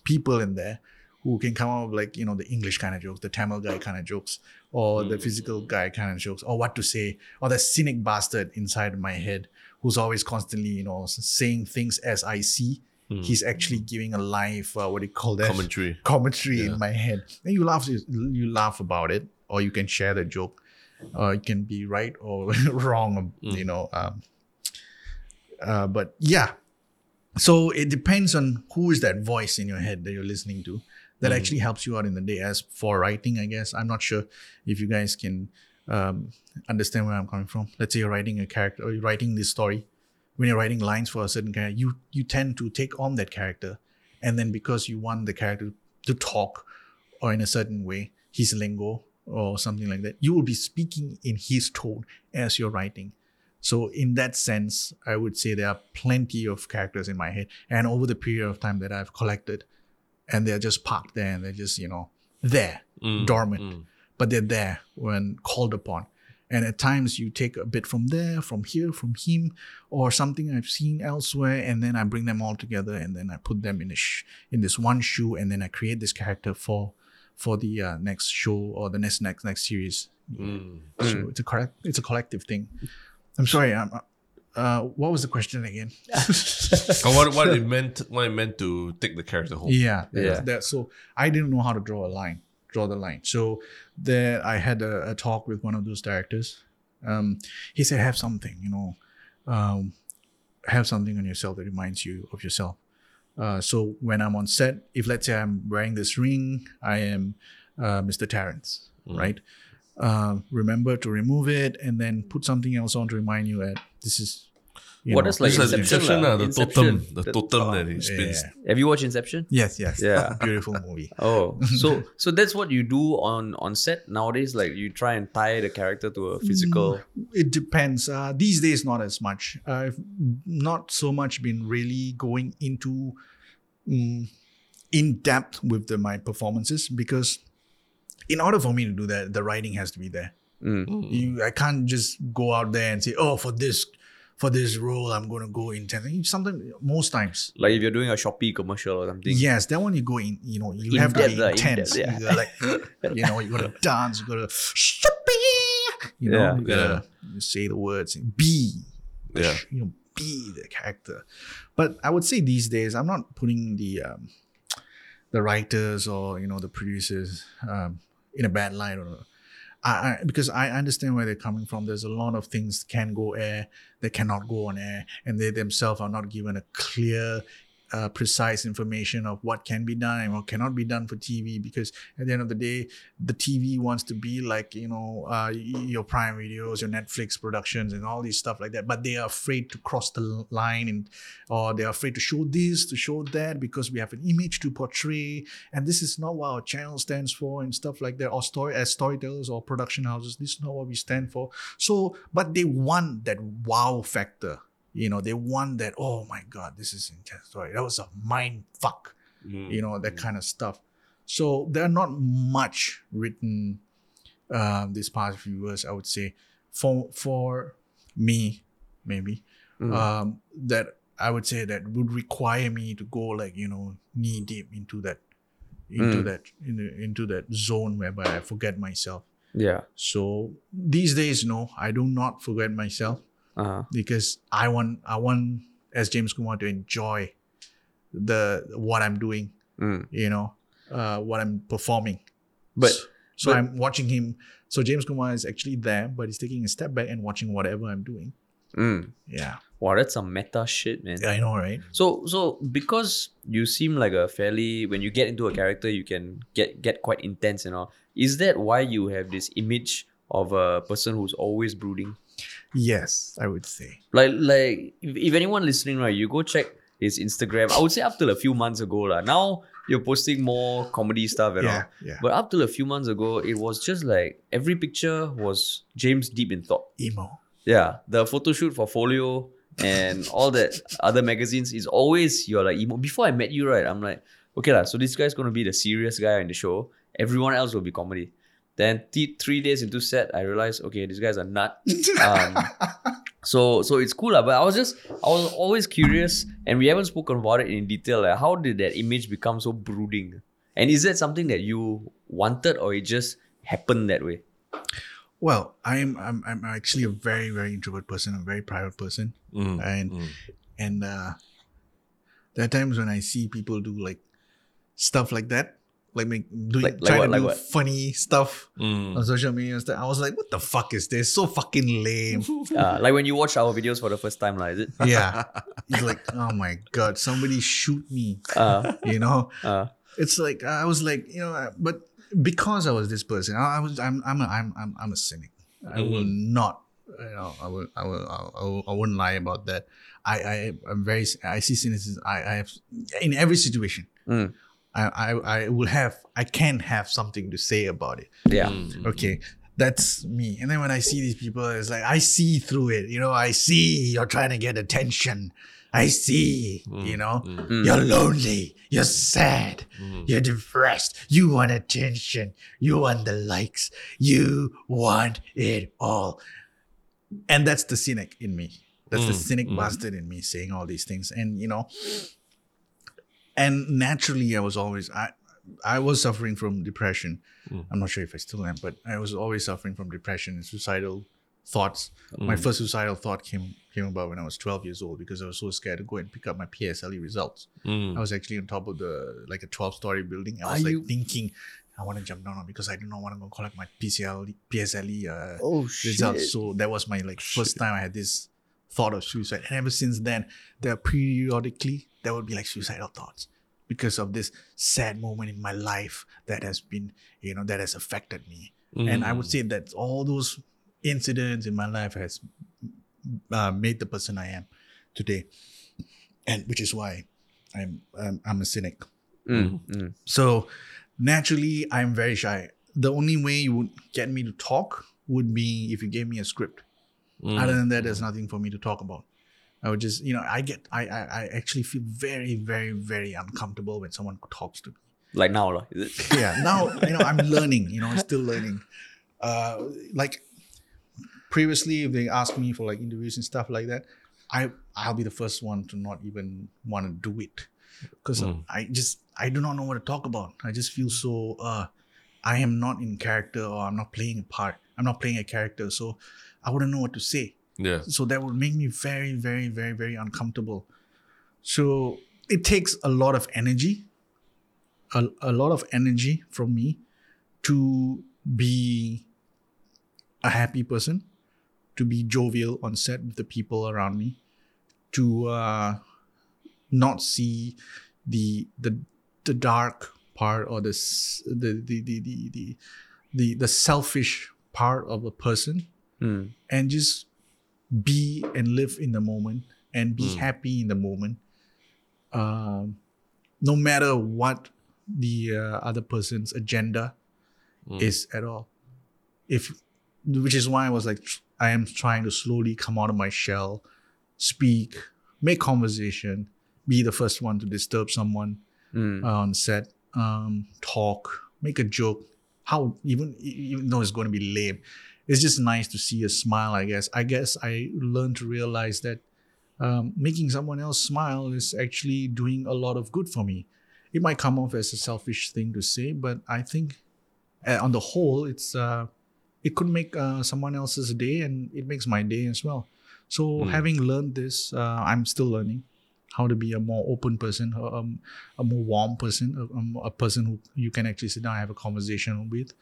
people in there who can come up with like, you know, the English kind of jokes, the Tamil guy kind of jokes, or mm. the physical guy kind of jokes, or what to say, or the cynic bastard inside my head who's always constantly, you know, saying things as I see. Mm. He's actually giving a live, uh, what do you call that? Commentary. Commentary yeah. in my head. And you laugh, you laugh about it, or you can share the joke. Uh, it can be right or wrong, mm. you know. Um, uh, but yeah, so it depends on who is that voice in your head that you're listening to that mm. actually helps you out in the day. As for writing, I guess, I'm not sure if you guys can um, understand where I'm coming from. Let's say you're writing a character or you're writing this story. When you're writing lines for a certain character, you, you tend to take on that character. And then because you want the character to talk or in a certain way, his lingo or something like that, you will be speaking in his tone as you're writing. So in that sense, I would say there are plenty of characters in my head. And over the period of time that I've collected, and they're just parked there and they're just, you know, there, mm, dormant. Mm. But they're there when called upon. And at times you take a bit from there, from here, from him, or something I've seen elsewhere, and then I bring them all together, and then I put them in a sh- in this one shoe, and then I create this character for for the uh, next show or the next next next series. Mm. So mm. it's a correct, it's a collective thing. I'm sorry. I'm, uh, what was the question again? what what it meant? What it meant to take the character home? Yeah, yeah. That, that, so I didn't know how to draw a line. Draw the line. So there I had a, a talk with one of those directors. Um, he said, have something, you know, um, have something on yourself that reminds you of yourself. Uh, so when I'm on set, if let's say I'm wearing this ring, I am uh, Mister Terrence, mm. right? Uh, remember to remove it and then put something else on to remind you that this is, you what know, is like Inception? Inception la, the Inception. totem, the, the totem oh, that he spins. Yeah. Have you watched Inception? Yes, yes. Yeah. Beautiful movie. Oh, so so that's what you do on, on set nowadays? Like you try and tie the character to a physical... It depends. Uh, these days, not as much. I've not so much been really going into um, in depth with the, my performances because in order for me to do that, the writing has to be there. Mm. You, I can't just go out there and say, oh, for this... For this role, I'm going to go intense. Sometimes, most times. Like if you're doing a Shopee commercial or something. Yes, that one you go in, you know, you in have to be intense. In depth, yeah. You like, you know, you got to dance, you got to Shopee. You know, yeah, you got to yeah. say the words and be, yeah. you know, be the character. But I would say these days, I'm not putting the um, the writers or, you know, the producers um, in a bad light or I, because I understand where they're coming from. There's a lot of things can go air, they cannot go on air, and they themselves are not given a clear, uh, precise information of what can be done and what cannot be done for T V. Because at the end of the day, the T V wants to be like, you know, uh, your Prime Videos, your Netflix productions, and all these stuff like that. But they are afraid to cross the line, and or they are afraid to show this, to show that, because we have an image to portray, and this is not what our channel stands for, and stuff like that. Or story as storytellers or production houses, this is not what we stand for. So, but they want that wow factor. You know, they want that, oh my God, this is intense. Sorry, that was a mind fuck, mm. you know, that mm. kind of stuff. So there are not much written uh, these past few years, I would say, for for me, maybe, mm. um, that I would say that would require me to go like, you know, knee deep into that, into mm. that, in the, into that zone whereby I forget myself. Yeah. So these days, no, I do not forget myself. Uh-huh. Because I want, I want as James Kumar to enjoy the what I'm doing, mm. you know, uh, what I'm performing. But so, so but, I'm watching him. So James Kumar is actually there, but he's taking a step back and watching whatever I'm doing. Mm. Yeah. Wow, that's some meta shit, man. Yeah, I know, right? So, so because you seem like a fairly, when you get into a character, you can get get quite intense and all. Is that why you have this image of a person who's always brooding? Yes, I would say. Like, like if, if anyone listening, right, you go check his Instagram. I would say up till a few months ago. La. Now you're posting more comedy stuff and yeah, all. Yeah. But up till a few months ago, it was just like every picture was James deep in thought. Emo. Yeah. The photo shoot for Folio and all that other magazines is always you're like emo. Before I met you, right, I'm like, okay, la, so this guy's going to be the serious guy in the show. Everyone else will be comedy. Then th- three days into set, I realized, okay, these guys are nut. Um, so so it's cool. Uh, but I was just, I was always curious, and we haven't spoken about it in detail. Like, how did that image become so brooding? And is that something that you wanted, or it just happened that way? Well, I'm I'm I'm actually a very, very introvert person, a very private person. Mm, and mm. and uh, there are times when I see people do like stuff like that. Like make doing like, trying like what, to do like funny stuff mm. on social media and stuff. I was like, what the fuck is this? So fucking lame. Uh, like when you watch our videos for the first time, like, is it? Yeah. It's like, oh my God, somebody shoot me. Uh, you know? Uh, it's like I was like, you know, but because I was this person, I, I was I'm I'm a, I'm I'm I'm a cynic. Mm-hmm. I will not you know, I will I will I will I wouldn't lie about that. I, I I'm very I see cynicism. I, I have in every situation. Mm. I, I will have, I can have something to say about it. Yeah. Mm-hmm. Okay. That's me. And then when I see these people, it's like, I see through it. You know, I see you're trying to get attention. I see, mm-hmm. you know, mm-hmm. you're lonely. You're sad. Mm-hmm. You're depressed. You want attention. You want the likes. You want it all. And that's the cynic in me. That's mm-hmm. the cynic mm-hmm. bastard in me saying all these things. And, you know, and naturally, I was always, I I was suffering from depression. Mm. I'm not sure if I still am, but I was always suffering from depression and suicidal thoughts. Mm. My first suicidal thought came came about when I was twelve years old because I was so scared to go and pick up my P S L E results. Mm. I was actually on top of the, like a twelve-story building. I was Are like you? thinking, I want to jump down on because I do not want to go collect my P S L E, P S L E uh, oh, results. So that was my like first shit. time I had this thought of suicide. And ever since then, there are periodically, there would be like suicidal thoughts because of this sad moment in my life that has been, you know, that has affected me. Mm. And I would say that all those incidents in my life has uh, made the person I am today. And which is why I'm I'm, I'm a cynic. Mm. Mm. So naturally, I'm very shy. The only way you would get me to talk would be if you gave me a script. Mm. Other than that, there's nothing for me to talk about. I would just, you know, I get, I, I, I actually feel very, very, very uncomfortable when someone talks to me. Like now, is it? Yeah, now, you know, I'm learning, you know, I'm still learning. Uh, like previously, if they asked me for like interviews and stuff like that, I, I'll be the first one to not even want to do it. Because mm. I just, I do not know what to talk about. I just feel so, uh, I am not in character or I'm not playing a part. I'm not playing a character. So I wouldn't know what to say. Yeah. So that would make me very, very, very, very uncomfortable. So it takes a lot of energy, a, a lot of energy from me to be a happy person, to be jovial on set with the people around me, to uh, not see the the the dark part or the the the the the the, the, the selfish part of a person, mm. and just be and live in the moment and be mm. happy in the moment. Um, no matter what the uh, other person's agenda mm. is at all. If, which is why I was like, I am trying to slowly come out of my shell, speak, make conversation, be the first one to disturb someone mm. on set, um, talk, make a joke. How even even though it's going to be lame, it's just nice to see a smile, I guess. I guess I learned to realize that um, making someone else smile is actually doing a lot of good for me. It might come off as a selfish thing to say, but I think uh, on the whole, it's uh, it could make uh, someone else's day and it makes my day as well. So mm. having learned this, uh, I'm still learning how to be a more open person, um, a more warm person, um, a person who you can actually sit down and have a conversation with.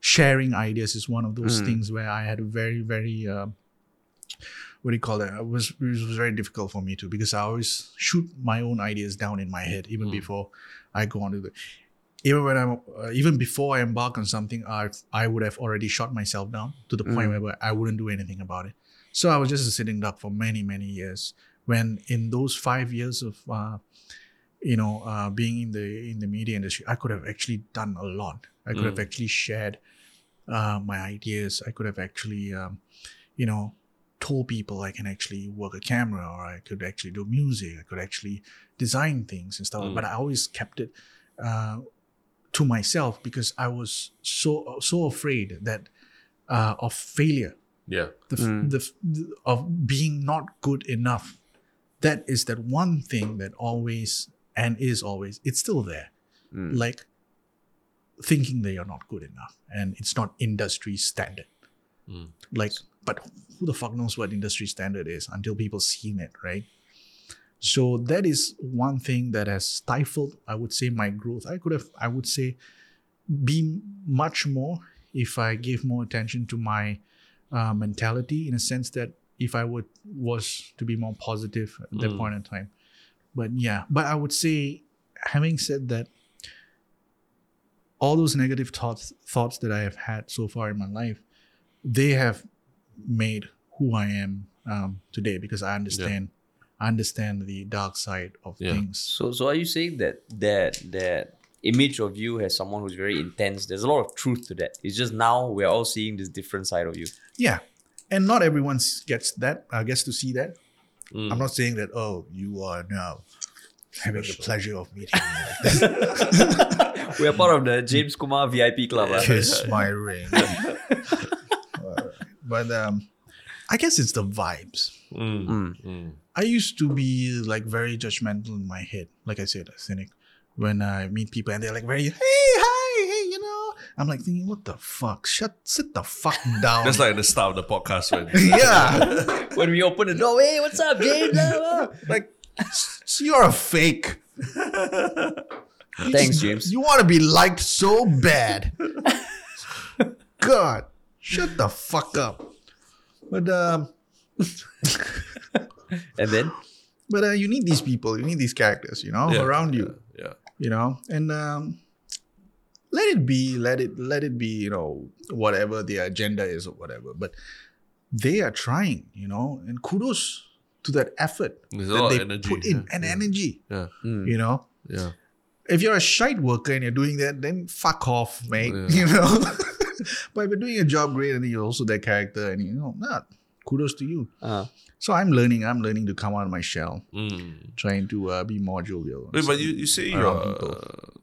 Sharing ideas is one of those mm. things where I had a very, very, uh, what do you call that? It was, it was very difficult for me to, because I always shoot my own ideas down in my head, even mm. before I go on to the, even when I'm, uh, even before I embark on something, I I would have already shot myself down to the point mm. where I wouldn't do anything about it. So I was just a sitting duck for many, many years. When in those five years of, uh, you know, uh, being in the in the media industry, I could have actually done a lot. I could mm. have actually shared uh, my ideas. I could have actually, um, you know, told people I can actually work a camera, or I could actually do music. I could actually design things and stuff. Mm. But I always kept it uh, to myself because I was so so afraid that uh, of failure. Yeah, the, mm. the, the of being not good enough. That is that one thing that always and is always. It's still there, mm. like thinking that you're not good enough and it's not industry standard. Mm. Like, but who the fuck knows what industry standard is until people seen it, right? So that is one thing that has stifled, I would say, my growth. I could have, I would say, been much more if I gave more attention to my Uh, mentality, in a sense that if I would was to be more positive at that mm. point in time. But yeah, but I would say, having said that, all those negative thoughts thoughts that I have had so far in my life, they have made who I am um, today, because I understand yeah. I understand the dark side of yeah. things. So so are you saying that that that image of you as someone who's very intense, there's a lot of truth to that? It's just now we're all seeing this different side of you. Yeah. And not everyone gets that, uh, gets to see that. Mm. I'm not saying that, oh, you are now having the pleasure of meeting me like this. We're part of the James Kumar V I P club. Right? Kiss my ring. But um, I guess it's the vibes. Mm. Mm. Mm. I used to be like very judgmental in my head. Like I said, a cynic. When I meet people and they're like very, hey, hi, hey, you know. I'm like thinking, what the fuck? Shut, sit the fuck down. That's like the start of the podcast. When yeah. when we open the door, hey, what's up, James? Like, you're a fake. Thanks, James. You want to be liked so bad. God, shut the fuck up. But, um. And then? But uh, you need these people. You need these characters, you know, yeah. around you. Uh, yeah. You know, and um, let it be, let it, let it be, you know, whatever their agenda is or whatever. But they are trying, you know, and kudos to that effort There's that they energy, put in yeah. and yeah. energy. Yeah. Mm. You know, yeah. If you're a shite worker and you're doing that, then fuck off, mate. Yeah. You know, but if you're doing your job great and you're also that character, and you know, nah, kudos to you. Uh-huh. So I'm learning. I'm learning to come out of my shell, mm. trying to uh, be more jovial. Wait, but you, you say you're, uh,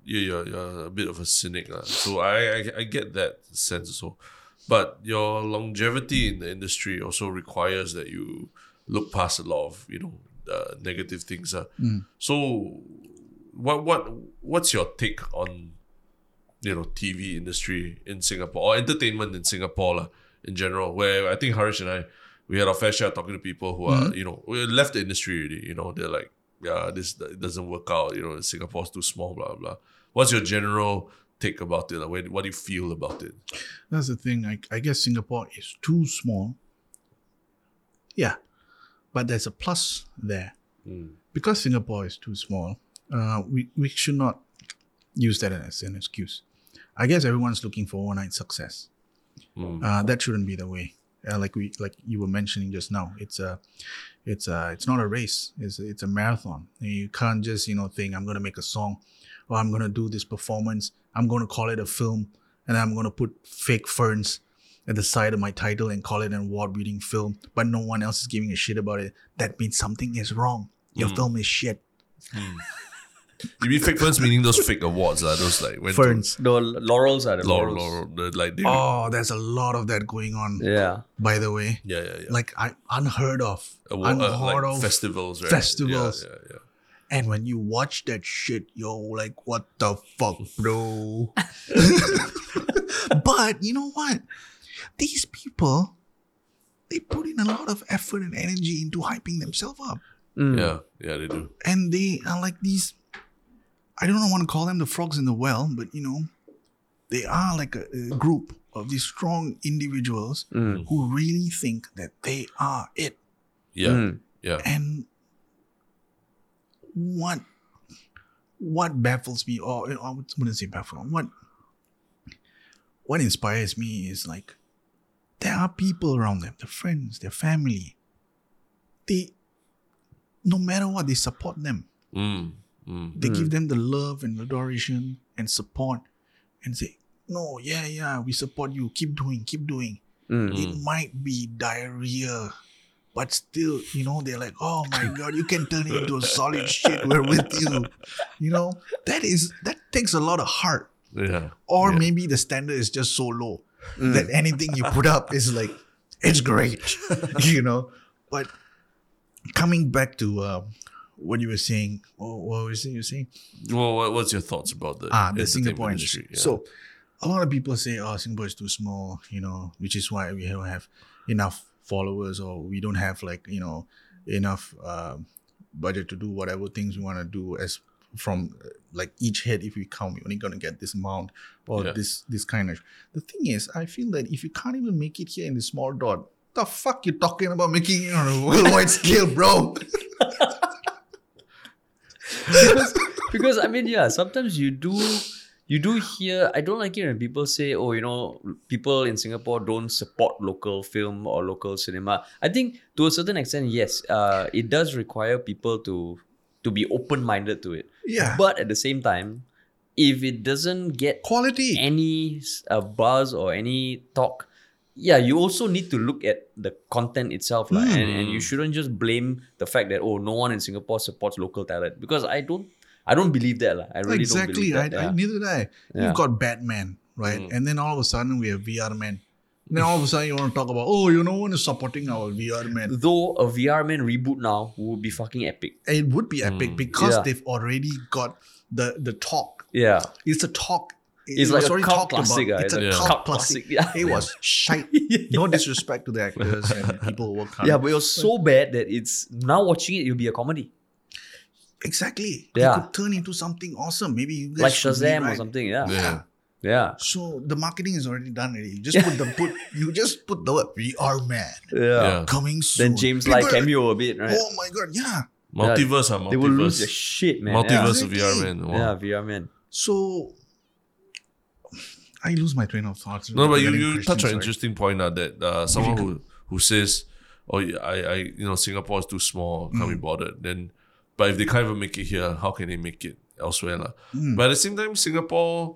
you're you're a bit of a cynic, uh, so I, I I get that sense also. But your longevity in the industry also requires that you look past a lot of you know uh, negative things. Uh. Mm. So what what what's your take on you know T V industry in Singapore or entertainment in Singapore uh, in general? Where I think Harish and I. We had our fair share talking to people who are, mm-hmm. you know, we left the industry already. You know, they're like, yeah, this it doesn't work out. You know, Singapore's too small, blah, blah. What's your general take about it? Like, what do you feel about it? That's the thing. I, I guess Singapore is too small. Yeah. But there's a plus there. Mm. Because Singapore is too small, uh, we, we should not use that as an excuse. I guess everyone's looking for overnight success. Mm. Uh, that shouldn't be the way. Uh, like we, like you were mentioning just now, it's a, it's a, it's not a race. It's it's a marathon. You can't just you know think I'm gonna make a song, or I'm gonna do this performance. I'm gonna call it a film, and I'm gonna put fake ferns at the side of my title and call it an award-winning film. But no one else is giving a shit about it. That means something is wrong. Your mm. film is shit. Mm. You mean fake ferns meaning those fake awards, uh, those like when ferns. To, the laurels are the laurel, laurels. Laurel, the, like they, oh, there's a lot of that going on. Yeah. By the way. Yeah, yeah, yeah. Like I unheard of. Award, unheard uh, like of festivals, right? Festivals. Yeah, yeah, yeah. And when you watch that shit, you're like, what the fuck, bro? But you know what? These people, they put in a lot of effort and energy into hyping themselves up. Mm. Yeah, yeah, they do. And they are like these. I don't want to call them the frogs in the well, but you know, they are like a, a group of these strong individuals mm. who really think that they are it. Yeah, mm. yeah. And what what baffles me, or I wouldn't say baffle, what what inspires me is like there are people around them, their friends, their family. They, no matter what, they support them. Mm, mm, they mm. give them the love and adoration and support and say, no, yeah, yeah, we support you. Keep doing, keep doing. Mm, it mm. might be diarrhea, but still, you know, they're like, oh my God, you can turn it into a solid shit. We're with you. You know, that is that takes a lot of heart. Yeah. Or yeah. maybe the standard is just so low mm. that anything you put up is like, it's great, you know. But coming back to uh, what you were saying, oh, what was you saying? Well, what's your thoughts about the ah the Singapore industry? Yeah. So, a lot of people say, "Oh, Singapore is too small," you know, which is why we don't have enough followers, or we don't have like you know enough uh, budget to do whatever things we want to do. As from like each head, if we count, we're only gonna get this amount or yeah. this this kind of. The thing is, I feel that if you can't even make it here in the small dot. The fuck you talking about making it on a worldwide scale, bro? because, because I mean, yeah, sometimes you do, you do hear. I don't like it when people say, "Oh, you know, people in Singapore don't support local film or local cinema." I think to a certain extent, yes, uh, it does require people to to be open-minded to it. Yeah. But at the same time, if it doesn't get quality, any uh, buzz or any talk. Yeah, you also need to look at the content itself. Mm. Like, and, and you shouldn't just blame the fact that, oh, no one in Singapore supports local talent. Because I don't I don't believe that. Like. I really exactly. don't believe that. I, yeah. I, neither did I. Yeah. You've got Batman, right? Mm. And then all of a sudden we have V R Man. And then all of a sudden you want to talk about, oh, you know, no one is supporting our V R Man. Though a V R Man reboot now would be fucking epic. It would be epic mm. because yeah. they've already got the, the talk. Yeah. It's a talk. It it's like a cult classic. About, it's a yeah. cult, cult classic. Yeah. It was shite. No disrespect to the actors and people who work hard. Yeah, but it was so bad that it's now watching it, it'll be a comedy. Exactly. Yeah. It could turn into something awesome. Maybe you guys like Shazam right. or something. Yeah. yeah. Yeah. So the marketing is already done. Already. You just put the put. You just put the word V R Man. Yeah. Coming soon. Then James people like cameo a bit, right? Oh my God! Yeah. Multiverse, yeah, huh? Multiverse. They will lose their shit, man. Multiverse yeah. of V R Man. Wow. Yeah, V R Man. So. I lose my train of thoughts. No, but you, you touch on an interesting point uh, that uh, someone who, who says, "Oh, I, I, you know, Singapore is too small, can't mm. be bothered." Then, but if they can't even make it here, how can they make it elsewhere, lah? Mm. But at the same time, Singapore,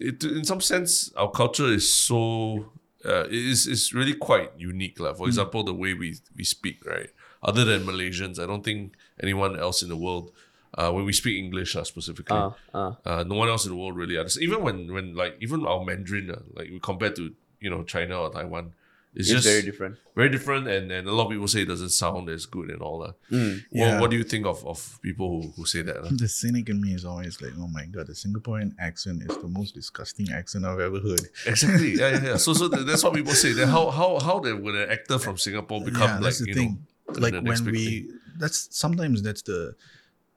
it, in some sense, our culture is so uh, it is is really quite unique, lah. For mm. example, the way we we speak, right? Other than Malaysians, I don't think anyone else in the world. Uh, when we speak English uh, specifically, uh, uh. Uh, no one else in the world really understands. Even when, when like even our Mandarin, uh, like compared to you know China or Taiwan, it's, it's just very different. Very different, and, and a lot of people say it doesn't sound as good and all that. Uh. Mm, yeah. Well, what do you think of, of people who, who say that? Uh? The cynic in me is always like, oh my God, the Singaporean accent is the most disgusting accent I've ever heard. Exactly. yeah, yeah, yeah. So so that's what people say. Then how how how did an actor from Singapore become yeah, like you thing. know like when we thing. that's sometimes that's the.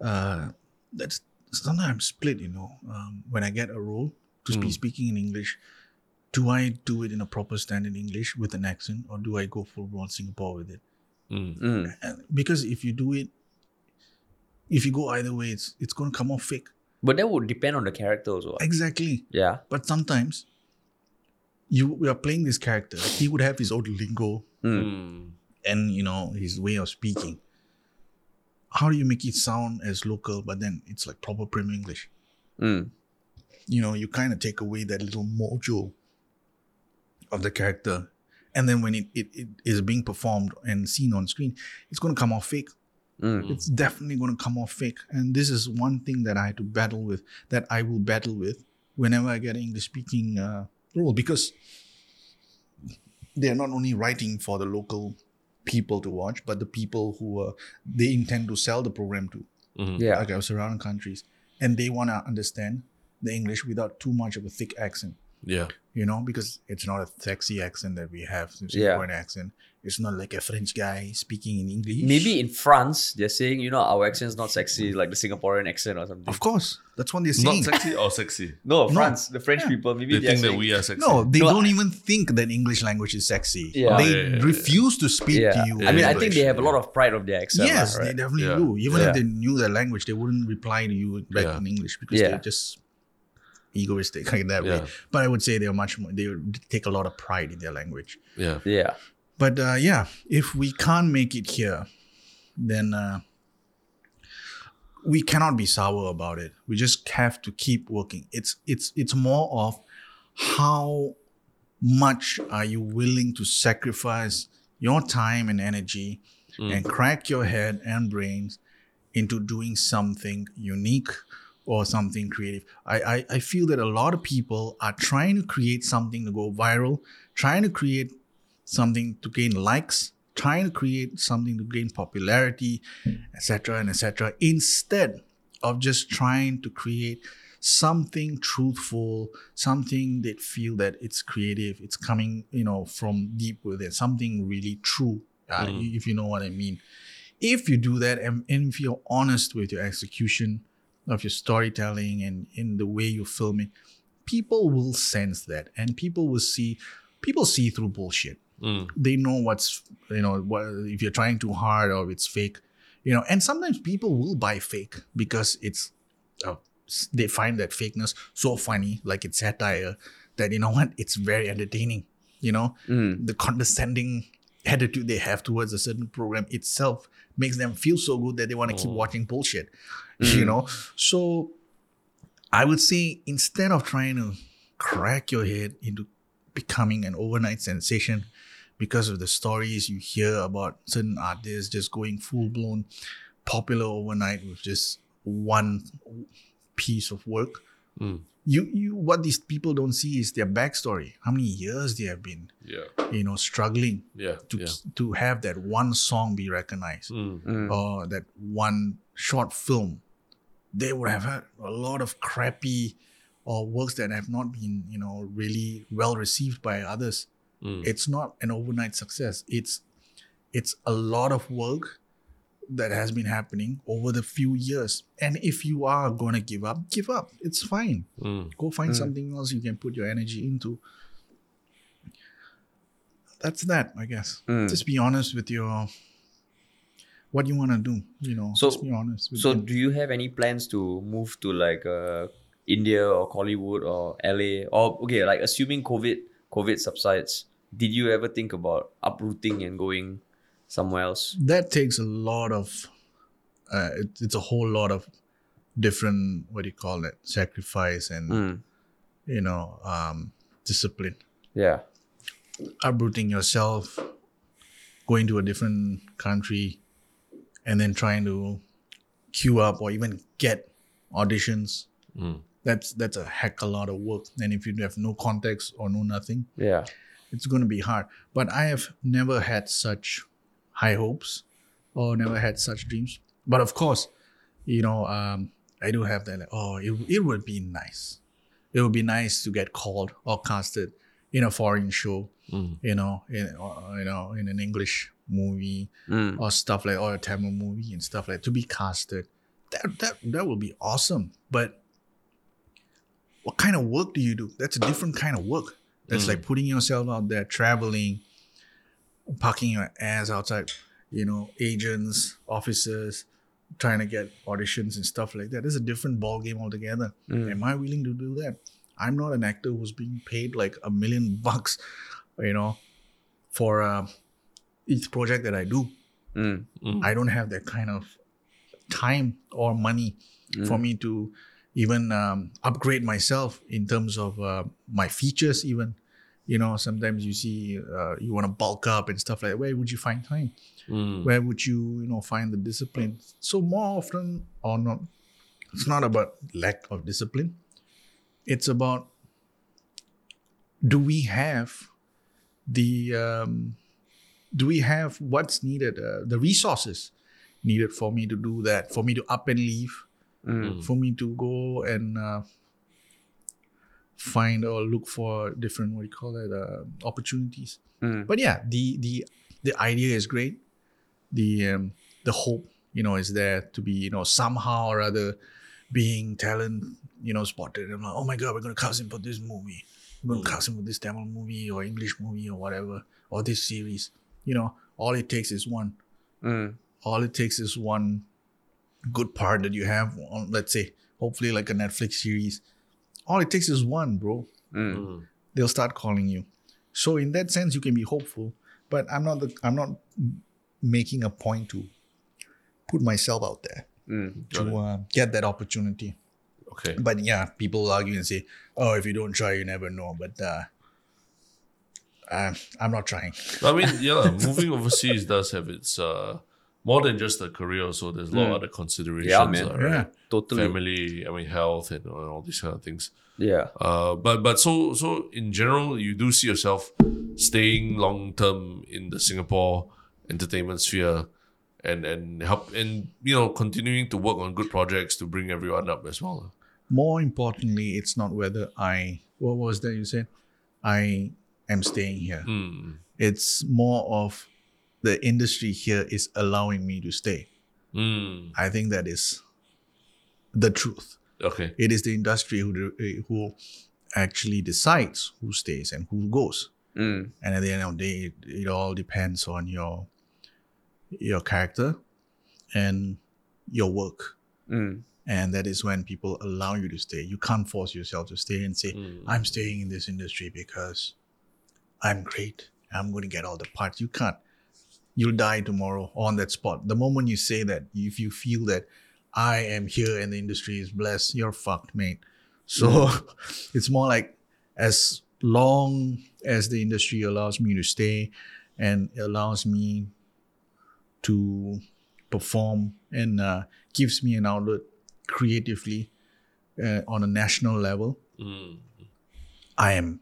Uh, that's sometimes I'm split, you know. Um, when I get a role to mm. be speaking in English, do I do it in a proper standard English with an accent, or do I go full blown Singapore with it? Mm. Mm. And because if you do it, if you go either way, it's it's going to come off fake. But that would depend on the character as well. Exactly. Yeah. But sometimes you we are playing this character. He would have his own lingo mm. and you know his way of speaking. How do you make it sound as local, but then it's like proper prim English? Mm. You know, you kind of take away that little mojo of the character. And then when it, it, it is being performed and seen on screen, it's going to come off fake. Mm. It's definitely going to come off fake. And this is one thing that I had to battle with, that I will battle with whenever I get an English speaking uh, role, because they're not only writing for the local people to watch, but the people who uh, they intend to sell the program to. Mm-hmm. Yeah. Like our surrounding countries. And they want to understand the English without too much of a thick accent. Yeah. You know, because it's not a sexy accent that we have. It's yeah. an accent. It's not like a French guy speaking in English. Maybe in France, they're saying, you know, our accent's not sexy, like the Singaporean accent or something. Of course. That's what they're saying. Not sexy or sexy? No, France. No. The French yeah. people, maybe they, they think saying, that we are sexy. No, they no, don't I, even think that English language is sexy. Yeah. They yeah, yeah, refuse yeah. to speak yeah. to you. Yeah. I mean, English. I think they have a lot of pride of their accent. Yes, right? They definitely yeah. do. Even yeah. if they knew their language, they wouldn't reply to you back yeah. in English because yeah. they just... egoistic like that yeah. way. But I would say they are much more, they take a lot of pride in their language. Yeah. Yeah. But uh, yeah, if we can't make it here, then uh, we cannot be sour about it. We just have to keep working. It's it's it's more of how much are you willing to sacrifice your time and energy mm. and crack your head and brains into doing something unique or something creative. I, I, I feel that a lot of people are trying to create something to go viral, trying to create something to gain likes, trying to create something to gain popularity, et cetera and et cetera, instead of just trying to create something truthful, something that feel that it's creative, it's coming, you know, from deep within, something really true, uh, mm. if you know what I mean. If you do that and, and if you're honest with your execution of your storytelling and in the way you're filming, people will sense that and people will see, people see through bullshit. Mm. They know what's, you know, what, if you're trying too hard or if it's fake, you know, and sometimes people will buy fake because it's, uh, they find that fakeness so funny, like it's satire, that, you know what, it's very entertaining, you know, mm. the condescending attitude they have towards a certain program itself makes them feel so good that they want to oh. keep watching bullshit, mm. you know. So I would say instead of trying to crack your head into becoming an overnight sensation because of the stories you hear about certain artists just going full-blown popular overnight with just one piece of work, mm. you you what these people don't see is their backstory, how many years they have been yeah. you know struggling yeah. to yeah. to have that one song be recognized mm. Mm. or that one short film. They would have had a lot of crappy or works that have not been, you know, really well received by others. Mm. It's not an overnight success. It's it's a lot of work that has been happening over the few years. And if you are going to give up, give up. It's fine. Mm. Go find mm. something else you can put your energy into. That's that, I guess. Mm. Just be honest with your... what you want to do, you know. So, just be honest with So them. Do you have any plans to move to like... a India or Hollywood or L A, or okay, like assuming COVID COVID subsides, did you ever think about uprooting and going somewhere else? That takes a lot of, uh, it, it's a whole lot of different, what do you call it, sacrifice and, mm. you know, um, discipline. Yeah. Uprooting yourself, going to a different country, and then trying to queue up or even get auditions. Mm. That's that's a heck a lot of work. And if you have no context or no nothing, yeah, it's going to be hard. But I have never had such high hopes or never had such dreams. But of course, you know, um, I do have that. Like, oh, it it would be nice. It would be nice to get called or casted in a foreign show, mm. you know, in, or, you know, in an English movie mm. or stuff like, or a Tamil movie and stuff like, to be casted. That that that would be awesome. But what kind of work do you do? That's a different kind of work. That's mm. like putting yourself out there, traveling, parking your ass outside, you know, agents, officers, trying to get auditions and stuff like that. It's a different ball game altogether. Mm. Am I willing to do that? I'm not an actor who's being paid like a million bucks, you know, for uh, each project that I do. Mm. Mm. I don't have that kind of time or money mm. for me to even um, upgrade myself in terms of uh, my features even. You know, sometimes you see, uh, you want to bulk up and stuff like that. Where would you find time? Mm. Where would you, you know, find the discipline? So more often or not, it's not about lack of discipline. It's about, do we have the, um, do we have what's needed, uh, the resources needed for me to do that, for me to up and leave, Mm. for me to go and uh, find or look for different, what do you call it, uh, opportunities. Mm. But yeah, the the the idea is great. The um, the hope, you know, is there to be, you know, somehow or other being talent, you know, spotted. I'm like, oh my God, we're going to cast him for this movie. We're going to mm. cast him for this Tamil movie or English movie or whatever, or this series. You know, all it takes is one. Mm. All it takes is one good part that you have on, let's say, hopefully like a Netflix series All it takes is one, bro. Mm. They'll start calling you. So in that sense, you can be hopeful. But I'm not. The, I'm not making a point to put myself out there mm, to uh, get that opportunity. Okay. But yeah, people argue and say, "Oh, if you don't try, you never know." But uh, I'm, I'm not trying. I mean, yeah, moving overseas does have its uh, more than just a career. So there's a lot mm. of other considerations. Yeah, man. Uh, right? Yeah, totally. Family, I mean, health, and all these kind of things. Yeah. Uh, but but so so in general, you do see yourself staying long term in the Singapore entertainment sphere, and and help and you know continuing to work on good projects to bring everyone up as well. More importantly, it's not whether I what was that you said, I am staying here. Mm. It's more of the industry here is allowing me to stay. Mm. I think that is the truth. Okay, it is the industry who who actually decides who stays and who goes. Mm. And at the end of the day, it, it all depends on your your character and your work. Mm. And that is when people allow you to stay. You can't force yourself to stay and say, mm. I'm staying in this industry because I'm great. I'm going to get all the parts. You can't. You'll die tomorrow on that spot. The moment you say that, if you feel that I am here and the industry is blessed, you're fucked, mate. So mm. it's more like as long as the industry allows me to stay and allows me to perform and uh, gives me an outlet creatively uh, on a national level, mm. I am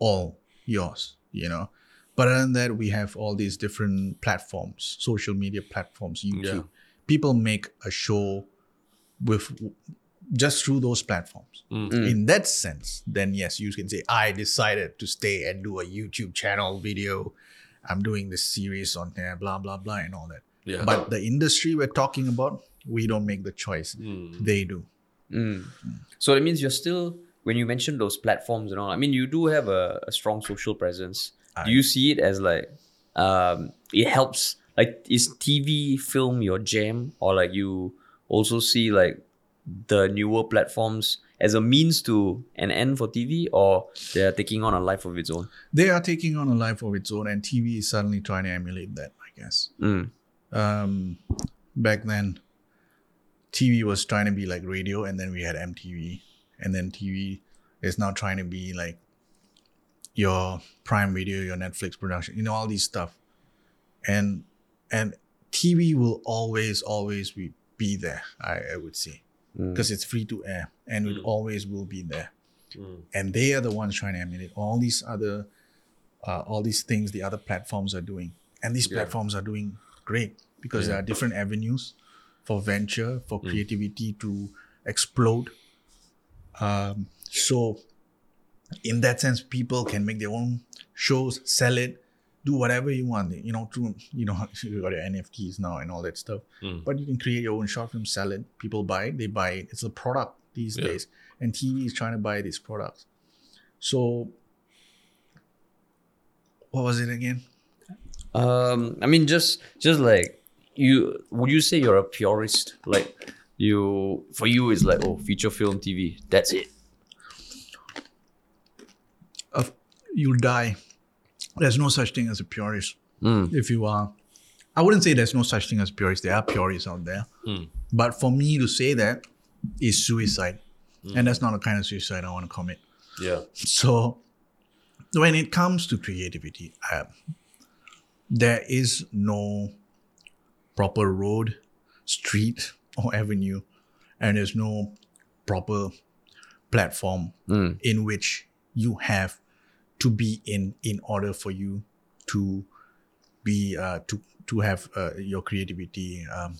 all yours, you know. But other than that, we have all these different platforms, social media platforms, YouTube. Yeah. People make a show with just through those platforms. Mm. In that sense, then yes, you can say, I decided to stay and do a YouTube channel video. I'm doing this series on there, blah, blah, blah, and all that. Yeah. But the industry we're talking about, we don't make the choice. Mm. They do. Mm. Mm. So it means you're still, when you mentioned those platforms and all, I mean, you do have a, a strong social presence. I, do you see it as like, um, it helps, like is T V, film your jam? Or like you also see like, the newer platforms as a means to an end for T V, or they are taking on a life of its own? They are taking on a life of its own, and T V is suddenly trying to emulate that, I guess. Mm. Um, back then, T V was trying to be like radio, and then we had M T V. And then T V is now trying to be like your Prime Video, your Netflix production, you know, all these stuff. And and T V will always, always be, be there, I, I would say. Because mm. it's free to air and mm. it always will be there. Mm. And they are the ones trying to emulate all these other, uh, all these things the other platforms are doing. And these yeah. platforms are doing great because yeah. there are different avenues for venture, for mm. creativity to explode. Um, so in that sense, people can make their own shows, sell it, do whatever you want. You know, through, you know, you got your N F Ts now and all that stuff. Mm. But you can create your own short film, sell it. People buy it, they buy it. It's a product these yeah. days. And T V is trying to buy these products. So, what was it again? Um, I mean, just just like, you, would you say you're a purist? Like, you, for you, it's like, oh, feature film, T V, that's it. Uh, you'll die. There's no such thing as a purist. Mm. If you are, I wouldn't say there's no such thing as purists. There are purists out there. Mm. But for me to say that is suicide. Mm. And that's not the kind of suicide I want to commit. Yeah. So when it comes to creativity, uh, there is no proper road, street, or avenue. And there's no proper platform mm. in which you have to be in in order for you to be uh, to to have uh, your creativity um,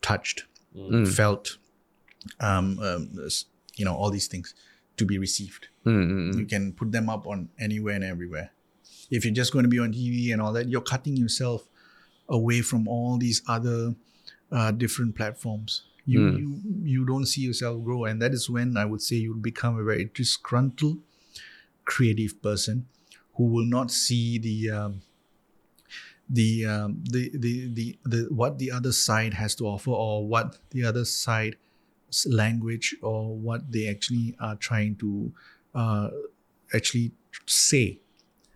touched, mm. felt, um, um, you know, all these things to be received. Mm-hmm. You can put them up on anywhere and everywhere. If you're just going to be on T V and all that, you're cutting yourself away from all these other uh, different platforms. You mm. you you don't see yourself grow, and that is when I would say you'll become a very disgruntled creative person who will not see the um, the, um, the the the the what the other side has to offer, or what the other side language or what they actually are trying to uh, actually say.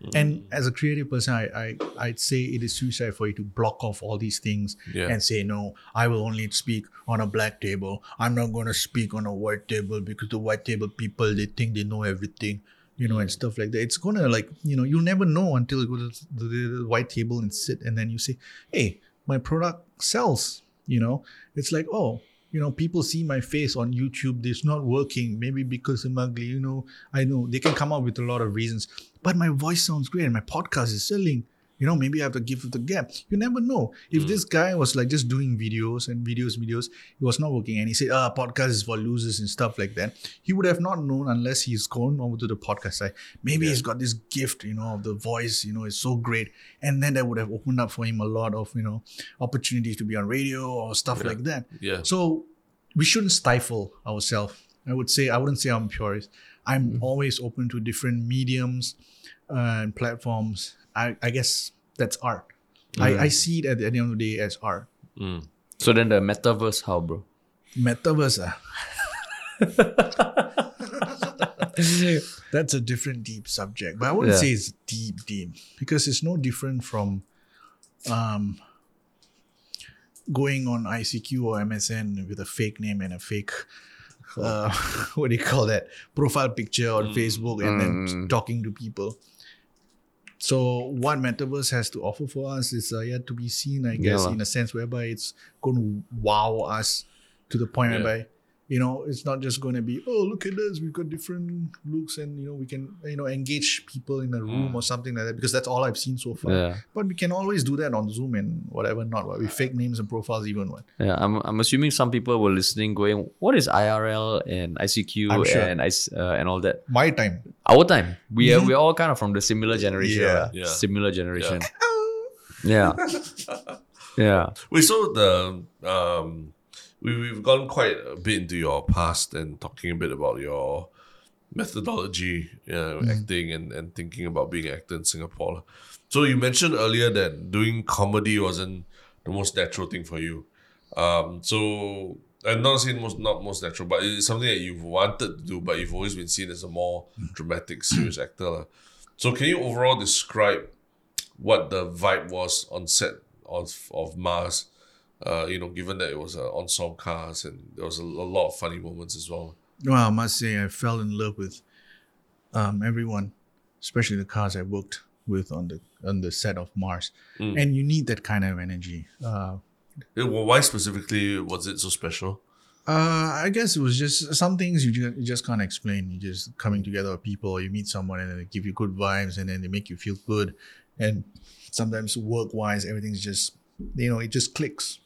Mm. And as a creative person, I, I, I'd say it is suicide for you to block off all these things yeah. and say, no, I will only speak on a black table. I'm not going to speak on a white table because the white table people, they think they know everything, you know, mm. and stuff like that. It's going to like, you know, you'll never know until you go to the, the white table and sit and then you say, hey, my product sells, you know. It's like, oh, you know, people see my face on YouTube. It's not working. Maybe because I'm ugly, you know. I know they can come up with a lot of reasons. But my voice sounds great and my podcast is selling. You know, maybe I have to give it the gap. You never know. If mm. this guy was like just doing videos and videos, videos, it was not working. And he said, ah, podcast is for losers and stuff like that. He would have not known unless he's gone over to the podcast side. Maybe yeah. he's got this gift, you know, of the voice, you know, it's so great. And then that would have opened up for him a lot of, you know, opportunities to be on radio or stuff yeah. like that. Yeah. So we shouldn't stifle ourselves. I would say, I wouldn't say I'm purist. I'm mm. always open to different mediums uh, and platforms. I, I guess that's art. Mm. I, I see it at the end of the day as art. Mm. So then the metaverse, how, bro? Metaverse, ah. That's a different deep subject. But I wouldn't yeah. say it's deep, deep. Because it's no different from um, going on I C Q or M S N with a fake name and a fake... Uh, what do you call that? Profile picture on mm. Facebook and mm. then talking to people. So what metaverse has to offer for us is uh, yet to be seen, I guess, yeah. in a sense whereby it's going to wow us to the point yeah. whereby, you know, it's not just going to be, oh, look at this, we've got different looks and, you know, we can, you know, engage people in a room mm. or something like that, because that's all I've seen so far. Yeah. But we can always do that on Zoom and whatever, not what, with fake names and profiles even. What. Yeah, I'm I'm assuming some people were listening going, what is I R L and I C Q sure. and uh, and all that? My time. Our time. We are, we're all kind of from the similar generation. Yeah. yeah. Similar generation. Yeah. yeah. yeah. We saw the... um. We, we've gone quite a bit into your past and talking a bit about your methodology, you know, mm. acting and, and thinking about being an actor in Singapore. So you mentioned earlier that doing comedy wasn't the most natural thing for you. Um, so, I'm not saying most, not most natural, but it's something that you've wanted to do, but you've always been seen as a more mm. dramatic, serious actor. La. So can you overall describe what the vibe was on set of, of Mars? Uh, you know, given that it was uh, ensemble cast and there was a, a lot of funny moments as well. Well, I must say I fell in love with um, everyone, especially the cast I worked with on the on the set of Mars. Mm. And you need that kind of energy. Uh, it, well, why specifically was it so special? Uh, I guess it was just some things you just, you just can't explain. You're just coming together with people, you meet someone and they give you good vibes and then they make you feel good. And sometimes work-wise, everything's just, you know, it just clicks.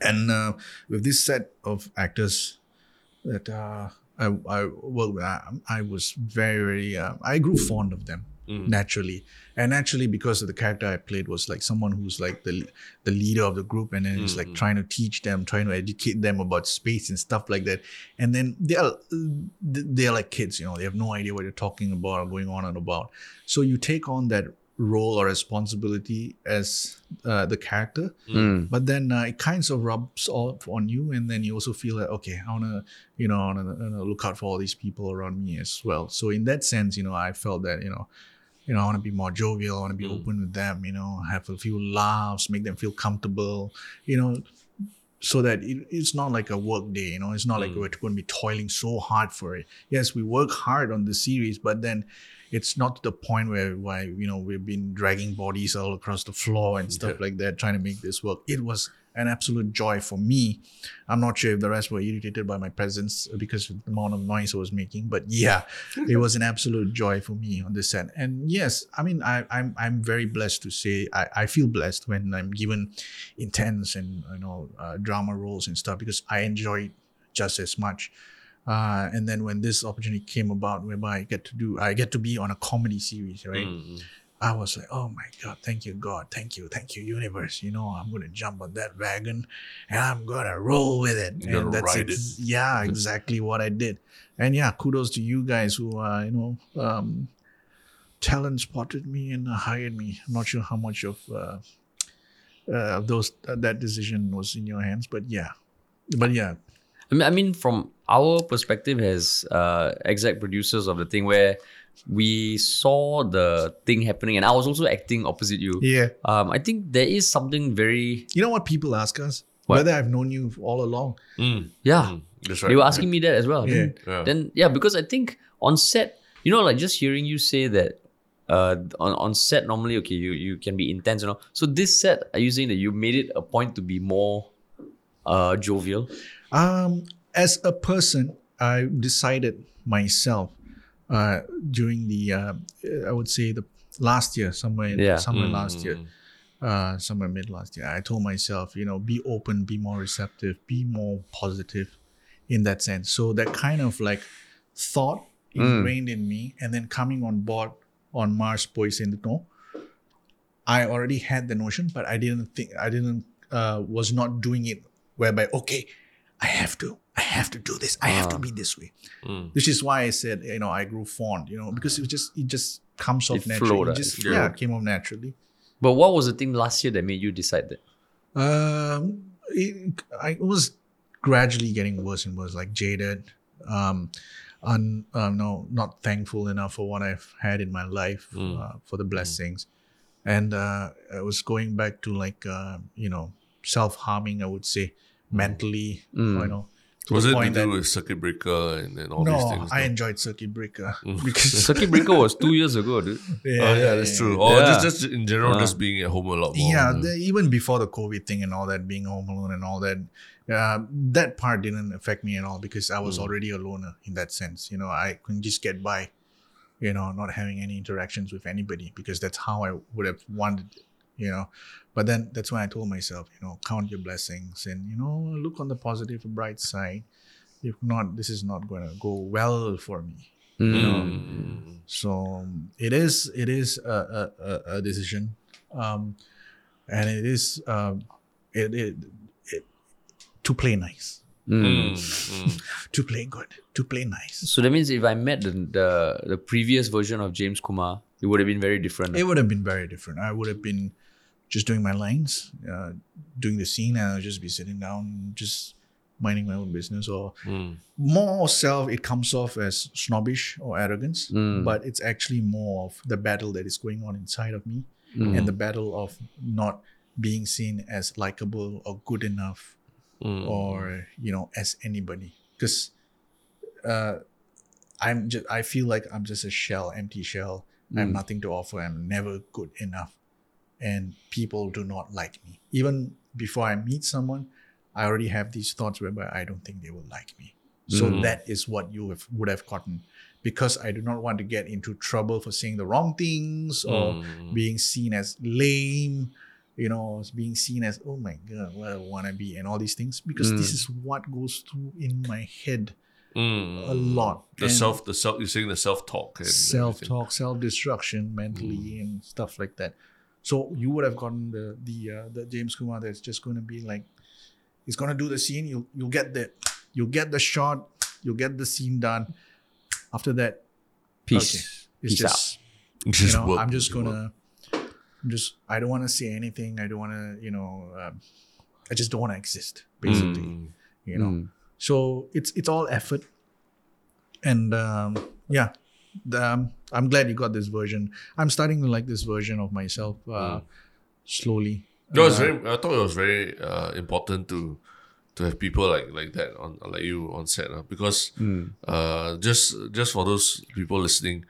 And uh, with this set of actors that uh, I, I worked with, I, I was very, very, uh, I grew fond of them mm. naturally. And naturally, because of the character I played was like someone who's like the the leader of the group and then mm. it's like trying to teach them, trying to educate them about space and stuff like that. And then they are, they are like kids, you know, they have no idea what you're talking about or going on and about. So you take on that role or responsibility as uh, the character, mm. but then uh, it kind of rubs off on you, and then you also feel like, okay, I wanna, you know, I wanna, I wanna look out for all these people around me as well. So in that sense, you know, I felt that, you know, you know, I wanna be more jovial, I wanna be mm. open with them, you know, have a few laughs, make them feel comfortable, you know, so that it, it's not like a work day, you know, it's not mm. like we're going to be toiling so hard for it. Yes, we work hard on the series, but then it's not to the point where, why you know, we've been dragging bodies all across the floor and stuff yeah. like that, trying to make this work. It was an absolute joy for me. I'm not sure if the rest were irritated by my presence because of the amount of noise I was making, but yeah, it was an absolute joy for me on this end. And yes, I mean, I, I'm I'm very blessed to say, I, I feel blessed when I'm given intense and, you know, uh, drama roles and stuff, because I enjoy it just as much. Uh, and then when this opportunity came about, whereby I get to do, I get to be on a comedy series, right? Mm. I was like, oh my God, thank you, God. Thank you. Thank you, universe. You know, I'm going to jump on that wagon and I'm going to roll with it. You're and that's ex- it. Yeah, exactly what I did. And yeah, kudos to you guys who, uh, you know, um, talent spotted me and hired me. I'm not sure how much of uh, uh, those uh, that decision was in your hands, but yeah. But yeah. I mean, I mean, from our perspective as uh, exec producers of the thing, where we saw the thing happening, and I was also acting opposite you. Yeah. Um, I think there is something very. You know what people ask us? What? Whether I've known you all along. Mm. Yeah. Mm. That's right. They were asking yeah. me that as well. Yeah. Then, yeah. then, yeah, because I think on set, you know, like just hearing you say that uh, on, on set, normally, okay, you, you can be intense and all. So this set, are you saying that you made it a point to be more uh, jovial? Um, as a person, I decided myself uh, during the, uh, I would say the last year, somewhere, yeah. somewhere mm. last year. Uh, somewhere mid last year, I told myself, you know, be open, be more receptive, be more positive in that sense. So that kind of like thought ingrained mm. in me, and then coming on board on Mars Poiyi Sernthuttom, I already had the notion, but I didn't think, I didn't, uh, was not doing it whereby, okay, I have to, I have to do this. I have uh, to be this way. Mm. Which is why I said, you know, I grew fond, you know, because it was just, it just comes off it naturally. Flowed, it just, it yeah, it came off naturally. But what was the thing last year that made you decide that? Um, it, I, it was gradually getting worse and worse, like jaded, um, un, uh, no, not thankful enough for what I've had in my life, mm. uh, for the blessings. Mm. And uh, I was going back to like, uh, you know, self-harming, I would say, mentally, mm. you know. Was it to do with Circuit Breaker and, and all no, these things? No, I enjoyed Circuit Breaker. because Circuit Breaker was two years ago, dude. Yeah, oh, yeah, that's true. Or yeah. just, just in general, uh, just being at home a lot more. Yeah, the, even before the COVID thing and all that, being home alone and all that, uh, that part didn't affect me at all because I was mm. already a loner in that sense. You know, I couldn't just get by, you know, not having any interactions with anybody because that's how I would have wanted it. You know, but then that's when I told myself, you know, count your blessings and, you know, look on the positive, bright side. If not, this is not going to go well for me. Mm. You know? So it is, it is a, a, a decision. Um, and it is, um, it, it, it, to play nice, mm. Mm. to play good, to play nice. So that means if I met the, the, the previous version of James Kumar, it would have been very different. It would have been very different. I would have been just doing my lines, uh, doing the scene, and I'll just be sitting down, just minding my own business. Or mm. more self, it comes off as snobbish or arrogance, mm. but it's actually more of the battle that is going on inside of me, mm. and the battle of not being seen as likable or good enough, mm. or you know, as anybody. Because uh, I'm just, I feel like I'm just a shell, empty shell. I have mm. nothing to offer. I'm never good enough. And people do not like me. Even before I meet someone, I already have these thoughts whereby I don't think they will like me. So mm. that is what you have, would have gotten. Because I do not want to get into trouble for saying the wrong things or mm. being seen as lame, you know, being seen as, oh my God, what a wannabe and all these things. Because mm. this is what goes through in my head. Mm. A lot. The and self, the self. You're saying the self-talk, and self-talk, self-destruction, mentally, mm. and stuff like that. So you would have gotten the the, uh, the James Kumar that's just going to be like, he's going to do the scene. You you'll get the, you'll get the shot. You'll get the scene done. After that, peace. Okay, it's peace just, out. Just you know, work. I'm just gonna, I'm just. I don't want to say anything. I don't want to. You know, um, I just don't want to exist. Basically, mm. you know. Mm. So it's it's all effort, and um, yeah, the, um, I'm glad you got this version. I'm starting to like this version of myself uh, mm. slowly. It was uh, very. I thought it was very uh, important to to have people like, like that on like you on set uh, because mm. uh, just just for those people listening,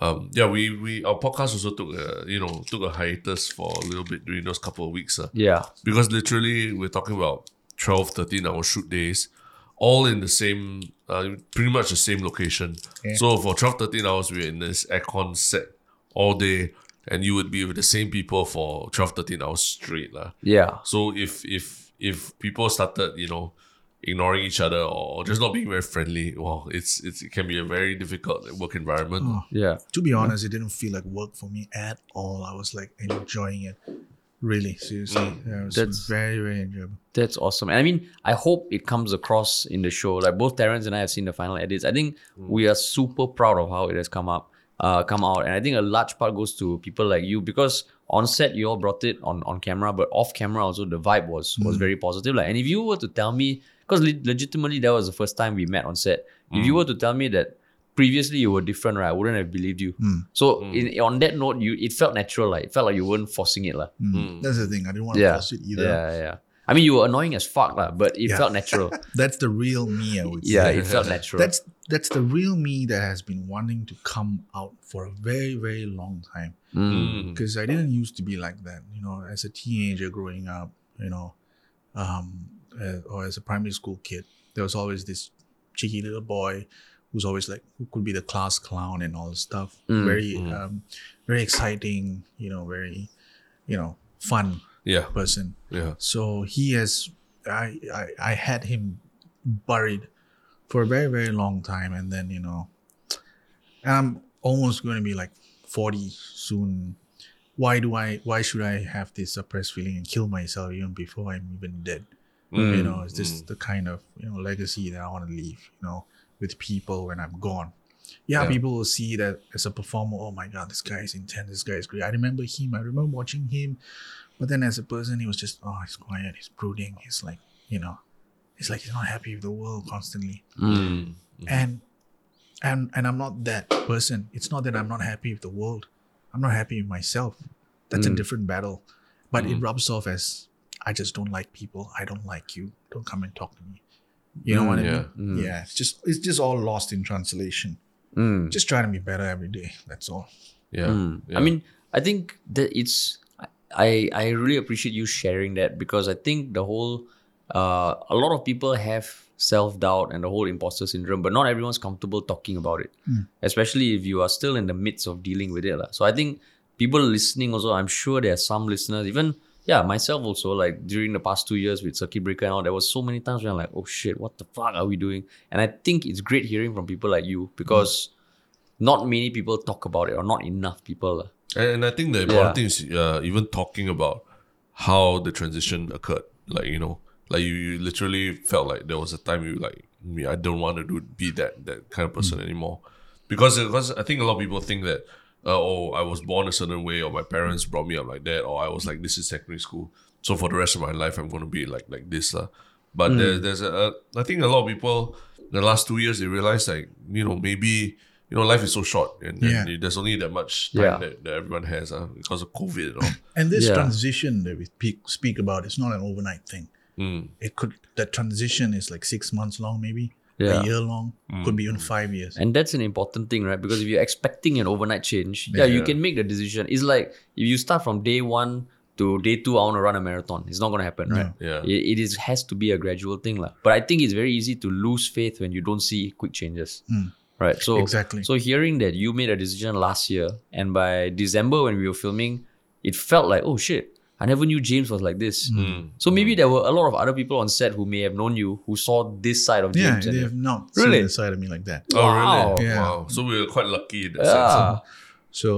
um, yeah, we, we our podcast also took a, you know took a hiatus for a little bit during those couple of weeks. Uh, yeah, because literally we're talking about twelve, thirteen hour shoot days. All in the same, uh, pretty much the same location. Yeah. So for twelve, thirteen hours, we were in this aircon set all day, and you would be with the same people for twelve, thirteen hours straight. La. Yeah. So if if if people started, you know, ignoring each other or just not being very friendly, well, it's, it's it can be a very difficult work environment. Oh, yeah. To be honest, it didn't feel like work for me at all. I was like enjoying it. Really, seriously. Mm. Yeah, that's very, very enjoyable. That's awesome. And I mean, I hope it comes across in the show. Like both Terrence and I have seen the final edits. I think mm. we are super proud of how it has come up, uh, come out. And I think a large part goes to people like you because on set you all brought it on, on camera, but off camera also the vibe was was mm. very positive. Like, and if you were to tell me, because le- legitimately that was the first time we met on set. Mm. If you were to tell me that previously you were different, right, I wouldn't have believed you. Mm. So mm. In, on that note, you it felt natural, like it felt like you weren't forcing it, like. Mm. Mm. That's the thing. I didn't want to yeah. force it either. Yeah, yeah. I mean, you were annoying as fuck, lah, but it yeah. felt natural. That's the real me, I would say. Yeah, it felt natural. That's that's the real me that has been wanting to come out for a very, very long time. Because mm. I didn't used to be like that, you know, as a teenager growing up, you know, um, uh, or as a primary school kid, there was always this cheeky little boy who's always like, who could be the class clown and all this stuff. Mm. Very, mm. Um, very exciting, you know, very, you know, fun. Yeah. Person. Yeah. So he has, I, I I had him buried for a very, very long time. And then, you know, I'm almost going to be like forty soon. Why do I, why should I have this suppressed feeling and kill myself even before I'm even dead? Mm. You know, it's just mm. the kind of, you know, legacy that I want to leave, you know, with people when I'm gone. Yeah, yeah, people will see that as a performer. Oh my God, this guy is intense. This guy is great. I remember him. I remember watching him. But then as a person, he was just, oh, he's quiet. He's brooding. He's like, you know, he's like, he's not happy with the world constantly. Mm. And and and I'm not that person. It's not that I'm not happy with the world. I'm not happy with myself. That's mm. a different battle. But mm. it rubs off as, I just don't like people. I don't like you. Don't come and talk to me. You know mm, what I yeah. mean? Mm. Yeah. It's just, it's just all lost in translation. Mm. Just trying to be better every day. That's all. Yeah. Mm. yeah. I mean, I think that it's, I, I really appreciate you sharing that, because I think the whole, uh, a lot of people have self-doubt and the whole imposter syndrome, but not everyone's comfortable talking about it, mm. especially if you are still in the midst of dealing with it. La. So I think people listening also, I'm sure there are some listeners, even, yeah, myself also, like during the past two years with Circuit Breaker and all, there was so many times when I'm like, oh shit, what the fuck are we doing? And I think it's great hearing from people like you, because mm. not many people talk about it, or not enough people. And, and I think the important yeah. thing is uh, even talking about how the transition occurred. Like, you know, like you, you literally felt like there was a time you like, I don't want to do, be that that kind of person mm. anymore. Because, because I think a lot of people think that, Uh, oh, I was born a certain way, or my parents brought me up like that, or I was like, this is secondary school, so for the rest of my life, I'm going to be like like this. Uh. But mm. there, there's a, a, I think a lot of people, the last two years, they realized like, you know, maybe, you know, life is so short, and, yeah. and there's only that much time yeah. that, that everyone has uh, because of COVID. Or. And this yeah. transition that we speak, speak about, it's not an overnight thing. Mm. It could, that transition is like six months long maybe. Yeah. A year long, mm. could be even five years. And that's an important thing, right? Because if you're expecting an overnight change, yeah, yeah you can make the decision. It's like if you start from day one to day two, I want to run a marathon. It's not going to happen, no. right? Yeah. It, it is, has to be a gradual thing. La. But I think it's very easy to lose faith when you don't see quick changes, mm. right? So, exactly. So hearing that you made a decision last year, and by December when we were filming, it felt like, oh shit, I never knew James was like this. Mm. So maybe mm. there were a lot of other people on set who may have known you, who saw this side of James. Yeah, they have not really? seen the side of me like that. Oh, wow. really? Yeah. Wow. So we were quite lucky in that yeah. sense. So,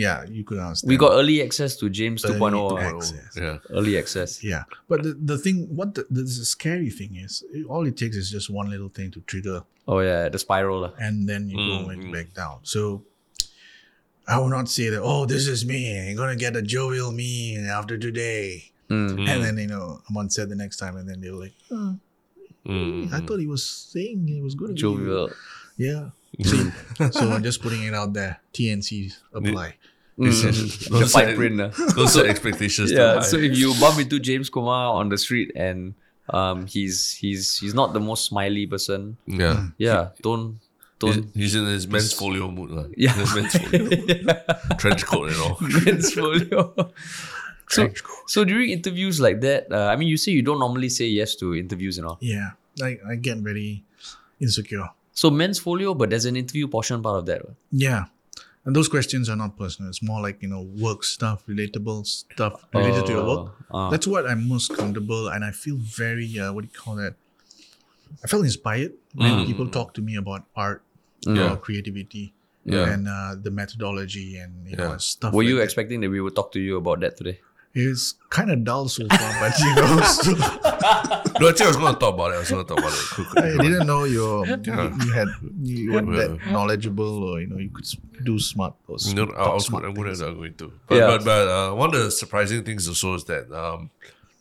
yeah, you could understand. We got early access to James two point oh. Access. Yeah. Early access. Yeah. But the, the thing, what the, the, the scary thing is, it, all it takes is just one little thing to trigger. Oh, yeah, the spiral. And then you mm. go and back down. So, I will not say that, oh, this is me. You're going to get a jovial me after today. Mm-hmm. And then, you know, I'm on set the next time, and then they're like, oh, mm-hmm. I thought he was saying he was good at jovial. Yeah. See? So I'm just putting it out there. T N Cs apply. Mm-hmm. The fine print. Those are expectations. Yeah. So if you bump into James Kumar on the street and um, he's he's he's not the most smiley person. Yeah. Yeah. Don't. Don't he's in his Men's Folio mood. Like. Yeah. His Men's Folio. yeah. Trench coat and all. Men's Folio. so, so during interviews like that, uh, I mean, you say you don't normally say yes to interviews and all. Yeah. I, I get very insecure. So Men's Folio, but there's an interview portion part of that. Right? Yeah. And those questions are not personal. It's more like, you know, work stuff, relatable stuff related uh, to your work. Uh. That's what I'm most comfortable, and I feel very, uh, what do you call that? I felt inspired when mm. people talk to me about art, mm. yeah. creativity, yeah. and uh, the methodology and you yeah. know stuff. Were like you that. expecting that we would talk to you about that today? It's kind of dull so far, but you know. So no, I think I was going to talk about it. I was going to talk about it. I didn't know you're, you had you were that knowledgeable, or you know, you could do smart or smart, no, I was smart good, things. I wouldn't. I going to. But yeah. but, but uh, one of the surprising things also is that um,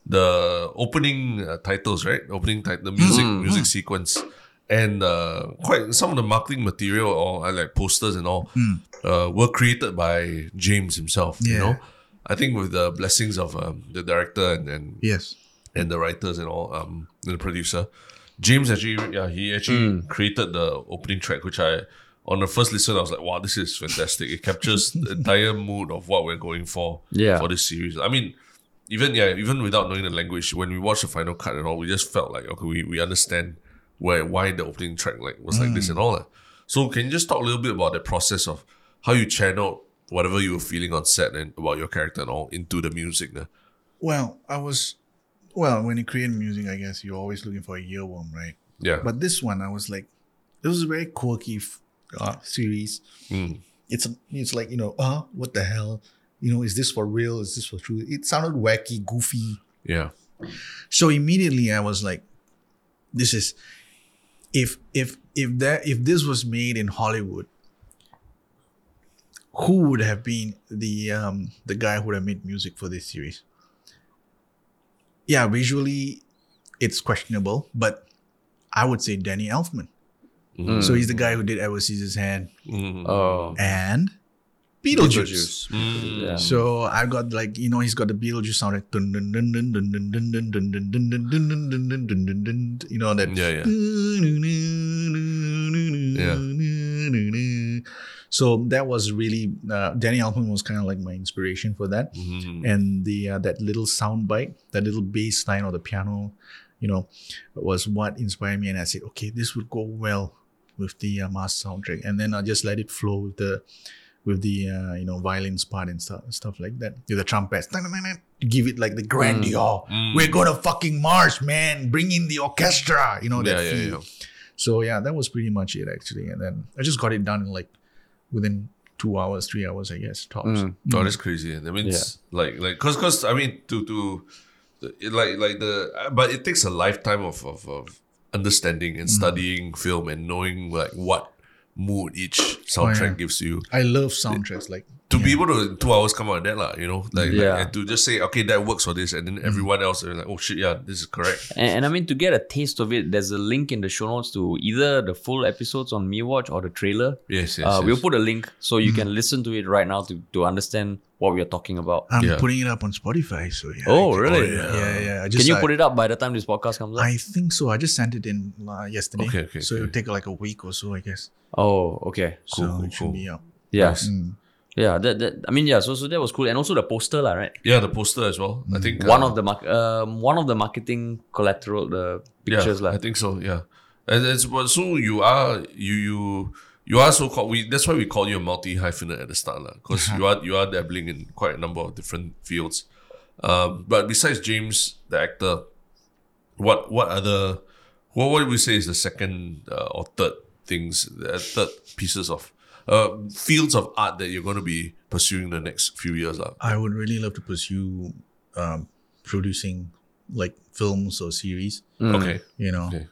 the opening uh, titles, right? Opening title, the music mm. music sequence, and uh, quite some of the marketing material or uh, like posters and all mm. uh, were created by James himself. Yeah. You know. I think with the blessings of um, the director and, and yes, and the writers and all, um, and the producer, James actually, yeah, he actually mm. created the opening track, which I, on the first listen, I was like, wow, this is fantastic. It captures the entire mood of what we're going for yeah. for this series. I mean, even yeah, even without knowing the language, when we watched the final cut and all, we just felt like okay, we, we understand where why the opening track like was mm. like this and all that. So can you just talk a little bit about the process of how you channeled whatever you were feeling on set and about your character and all into the music? Nah? Well, I was... Well, when you create music, I guess you're always looking for a earworm, right? Yeah. But this one, I was like... This was a very quirky f- uh, series. Mm. It's a, it's like, you know, uh, what the hell? You know, is this for real? Is this for true? It sounded wacky, goofy. Yeah. So immediately I was like, this is... If if if that if this was made in Hollywood, who would have been the um, the guy who would have made music for this series? Yeah, visually, it's questionable, but I would say Danny Elfman. Mm. So he's the guy who did Ever Caesar's Hand mm. oh. and Beetlejuice. Beetlejuice. Mm. Yeah. So I've got like, you know, he's got the Beetlejuice sound like dun dun dun dun dun dun dun dun dun dun dun dun dun dun dun dun dun dun, you know, that. Yeah, yeah. So that was really, uh, Danny Elfman was kind of like my inspiration for that. Mm-hmm. And the uh, that little sound bite, that little bass line or the piano, you know, was what inspired me. And I said, okay, this would go well with the uh, Mars soundtrack. And then I just let it flow with the, with the uh, you know, violins part and stuff, stuff like that. With the trumpets, give it like the grandeur. Mm. We're going to fucking Mars, man. Bring in the orchestra, you know, that yeah, feel. Yeah, yeah. So yeah, that was pretty much it actually. And then I just got it done in like, within two hours, three hours, I guess, tops. Mm. Oh, that's crazy. I mean, it's yeah. like, like, cause, cause, I mean, to, to, it, like, like the, but it takes a lifetime of, of, of understanding and mm. studying film and knowing like what mood each soundtrack oh, yeah. gives you. I love soundtracks. Like to yeah. be able to two hours come out of that, lah, you know, like, yeah. like and to just say, okay, that works for this, and then mm. everyone else is like, oh shit, yeah, this is correct. And, and I mean, to get a taste of it, there's a link in the show notes to either the full episodes on meWATCH or the trailer. Yes, yes. Uh, yes. We'll put a link so you mm. can listen to it right now to, to understand what we are talking about. I'm yeah. putting it up on Spotify, so yeah. Oh, really? Yeah, yeah. yeah. I just, can you I, put it up by the time this podcast comes out? I think so. I just sent it in uh, yesterday, okay, okay, so okay. it'll take like a week or so, I guess. Oh, okay. Cool, so cool, it should cool. be up. Yes. Mm. Yeah, that, that I mean, yeah. So, so that was cool, and also the poster, lah, right? Yeah, the poster as well. Mm. I think one uh, of the mar- um, one of the marketing collateral, the pictures, yeah, lah. I think so. Yeah, and it's so you are you you you are so called. We that's why we call you a multi hyphenate at the start, lah, because you are you are dabbling in quite a number of different fields. Um, but besides James, the actor, what what other what what do we say is the second uh, or third things, the third pieces of. Uh, fields of art that you're going to be pursuing the next few years? Uh. I would really love to pursue um, producing like films or series. Mm. Okay. You know, okay.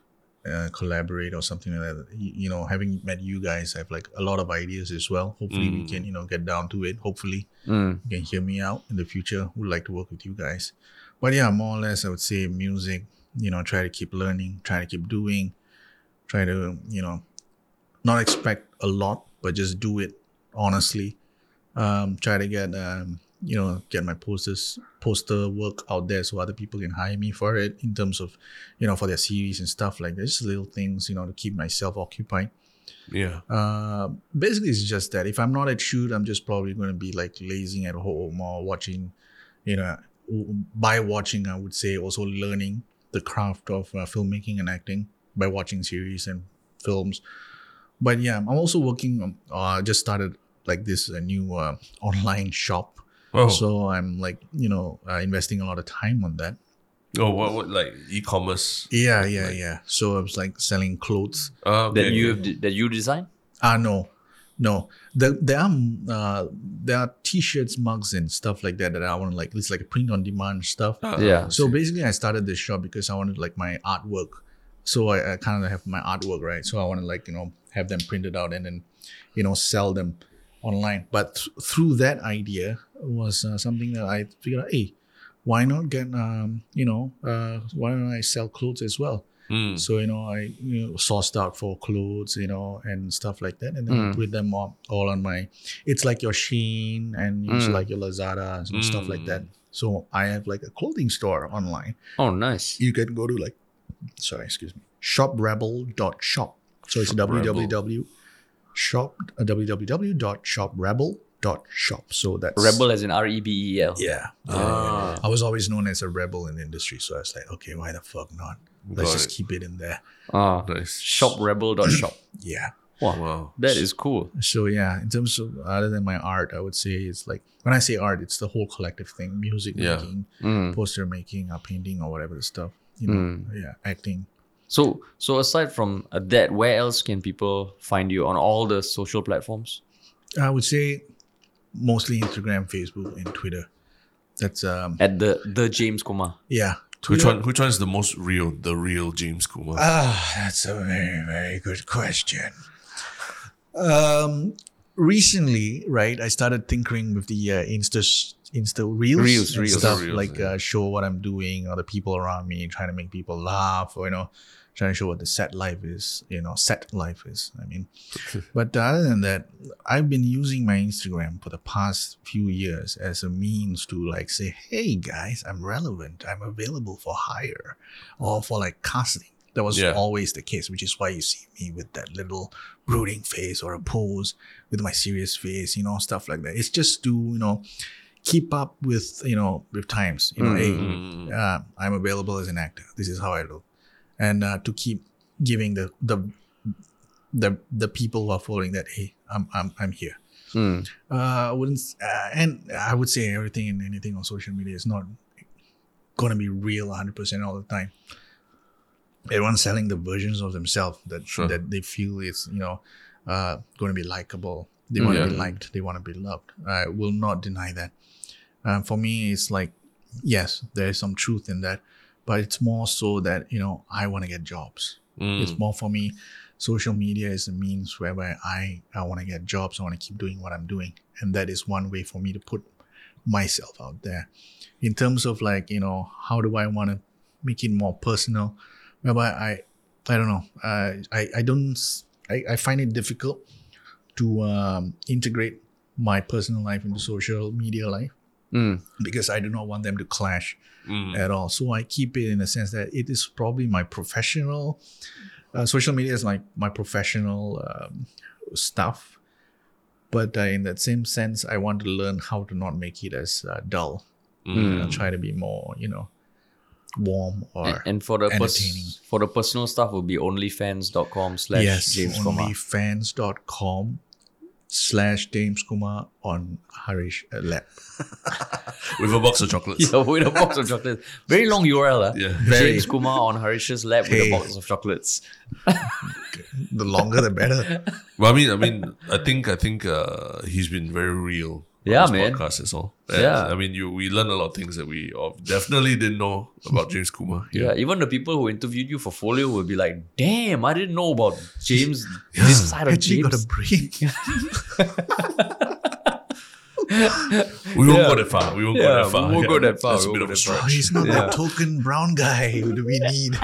Uh, collaborate or something like that. You, you know, having met you guys, I have like a lot of ideas as well. Hopefully mm. we can, you know, get down to it. Hopefully mm. you can hear me out in the future. Would like to work with you guys. But yeah, more or less I would say music, you know, try to keep learning, try to keep doing, try to, you know, not expect a lot, but just do it honestly. Um, try to get, um, you know, get my posters, poster work out there so other people can hire me for it in terms of, you know, for their series and stuff like this. Little things, you know, to keep myself occupied. Yeah. Uh, basically, it's just that. If I'm not at shoot, I'm just probably going to be like lazing at home or watching, you know, by watching, I would say also learning the craft of uh, filmmaking and acting by watching series and films. But yeah, I'm also working on, uh, just started like this a new uh, online shop. Oh. So I'm like, you know, uh, investing a lot of time on that. Oh, what, what like e-commerce? Yeah, yeah, like? yeah. So I was like selling clothes. Uh, okay. That you have de- that you design? Ah, uh, no. No, there, there are uh, there are t-shirts, mugs, and stuff like that that I want to like. It's like a print-on-demand stuff. Oh, yeah. So basically, I started this shop because I wanted like my artwork. So I, I kind of have my artwork, right? So I want to like you know have them printed out and then you know sell them online. But th- through that idea was uh, something that I figured, hey, why not get um you know uh why don't I sell clothes as well? Mm. So you know I you know, sourced out for clothes, you know, and stuff like that, and then mm. I put them all, all on my. It's like your Shein and it's mm. like your Lazada and mm. stuff like that. So I have like a clothing store online. Oh, nice! You can go to like, sorry, excuse me, shop rebel dot shop. So it's www dot shop rebel dot shop. So that's rebel as in R E B E L. Yeah. Oh. yeah. I was always known as a rebel in the industry, so I was like, okay, why the fuck not? Let's Got just it. keep it in there. Ah, nice. shop rebel dot shop. Yeah. Wow. wow. That is cool. So yeah, in terms of other than my art, I would say it's like, when I say art, it's the whole collective thing. Music yeah. making, mm. poster making, or painting or whatever the stuff. You know, mm. yeah, acting. So so aside from that, where else can people find you on all the social platforms? I would say mostly Instagram, Facebook, and Twitter. That's um at the the James Kumar. Yeah. Twitter. Which one? Which one's the most real? The real James Kumar. Ah, that's a very, very good question. Um, recently, right, I started tinkering with the uh, Insta, Insta reels, reels, reels stuff reels, like yeah. uh, show what I'm doing or the people around me, trying to make people laugh, or you know, trying to show what the set life is. You know, set life is. I mean, but other than that, I've been using my Instagram for the past few years as a means to like say, hey guys, I'm relevant. I'm available for hire or for like casting. That was yeah. always the case, which is why you see me with that little brooding face or a pose with my serious face, you know, stuff like that. It's just to, you know, keep up with, you know, with times. You know, mm-hmm. hey, uh, I'm available as an actor. This is how I look. And uh, to keep giving the the the the people who are following that, hey, I'm I'm I'm here. Mm. Uh, I wouldn't, uh, and I would say everything and anything on social media is not going to be real one hundred percent all the time. Everyone's selling the versions of themselves that sure. that they feel is, you know, uh, going to be likable. They want to yeah. be liked. They want to be loved. I will not deny that. Um, for me, it's like, yes, there is some truth in that, but it's more so that, you know, I want to get jobs. Mm. It's more for me. Social media is a means whereby I, I want to get jobs. I want to keep doing what I'm doing. And that is one way for me to put myself out there. In terms of like, you know, how do I want to make it more personal? Whereby I, I don't know. Uh, I, I don't, I, I find it difficult to um, integrate my personal life into social media life mm. because I do not want them to clash mm. at all. So I keep it in a sense that it is probably my professional, uh, social media is like my professional um, stuff. But uh, in that same sense, I want to learn how to not make it as uh, dull. Mm. Uh, try to be more, you know, warm or and, and for the entertaining. Pers- for the personal stuff would be onlyfans.com slash yes, James Kumar. onlyfans.com slash James Kumar on Harish Lab. With a box of chocolates. Yeah, with a box of chocolates. Very long U R L. Uh. Yeah. Very. James Kumar on Harish's lap hey. with a box of chocolates. The longer the better. Well, I mean, I mean, I think, I think uh, he's been very real. Yeah, man. Podcast is all. And yeah, I mean, you we learn a lot of things that we definitely didn't know about James Kumar. Yeah. yeah, even the people who interviewed you for Folio will be like, "Damn, I didn't know about James. Yeah. This side of James." Got a break. we won't yeah. go that far. We won't yeah, go that far. We won't yeah. go that far. That's we a bit of a stretch. Oh, he's not yeah. the token brown guy that we need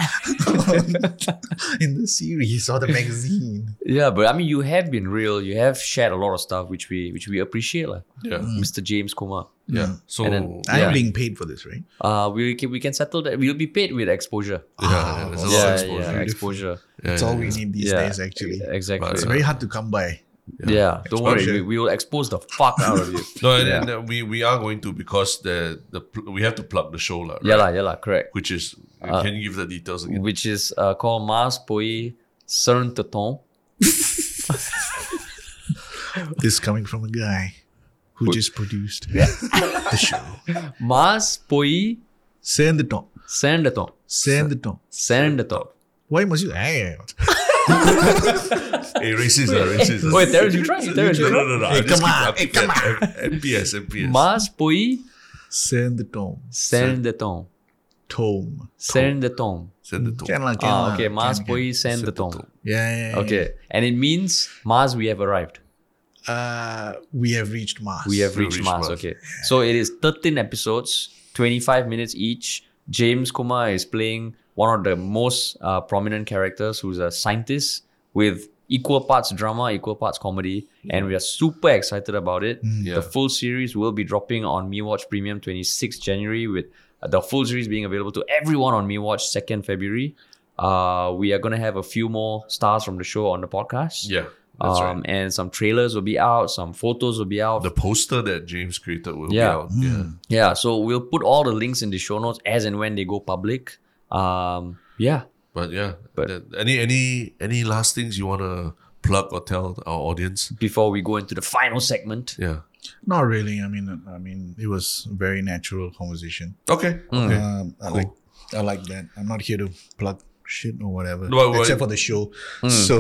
in the series or the magazine. Yeah, but I mean, you have been real. You have shared a lot of stuff, which we which we appreciate, like yeah. Mister James Kumar. Yeah. yeah. So then, I'm yeah. being paid for this, right? Uh we can we can settle that. We'll be paid with exposure. Yeah, yeah there's a yeah, lot of exposure. Yeah, exposure. Yeah, it's yeah, all we yeah. need these yeah, days, actually. Exactly. But it's very hard to come by. Yeah, yeah don't worry. We, we will expose the fuck out of you. No, and, yeah. and uh, we we are going to because the the pl- we have to plug the show lah. Right? Yeah lah, yeah lah, correct. Which is uh, can you give the details again? Which is uh, called Mars Poiyi Sernthuttom. This is coming from a guy who Put. just produced yeah. the show. Mars Poiyi Sernthuttom. Sernthuttom. Sernthuttom. Sernthuttom. Why must you hang out? Hey, races are races. Wait, wait, there's you try. There's no, no, no, no. Hey, come on. Hey, come on. M P S, M P S. Mars Poiyi Sernthuttom. Sernthuttom. Tom. Sernthuttom. Sernthuttom. Kerala, Kerala. Ah, okay, Mars Poiyi Sernthuttom. Yeah, yeah, yeah. Okay, and it means Mars, we have arrived. Uh, we have reached Mars. We have reached, we reached Mars. Mars. Okay, yeah. So it is thirteen episodes, twenty-five minutes each. James Kumar is playing one of the most uh, prominent characters, who's a scientist with equal parts drama, equal parts comedy, yeah. And we are super excited about it. Mm. Yeah. The full series will be dropping on meWATCH Premium twenty-sixth of January, with the full series being available to everyone on meWATCH second of February. Uh, we are going to have a few more stars from the show on the podcast. Yeah. That's um, right. And some trailers will be out, some photos will be out. The poster that James created will yeah. be out. Mm. Yeah. Yeah. So we'll put all the links in the show notes as and when they go public. Um, yeah. But yeah. But any any any last things you want to plug or tell our audience before we go into the final segment? Yeah. Not really. I mean, I mean, it was a very natural conversation. Okay. Okay. Um, I cool. like I like that. I'm not here to plug shit or whatever, no, except for the show. Mm. So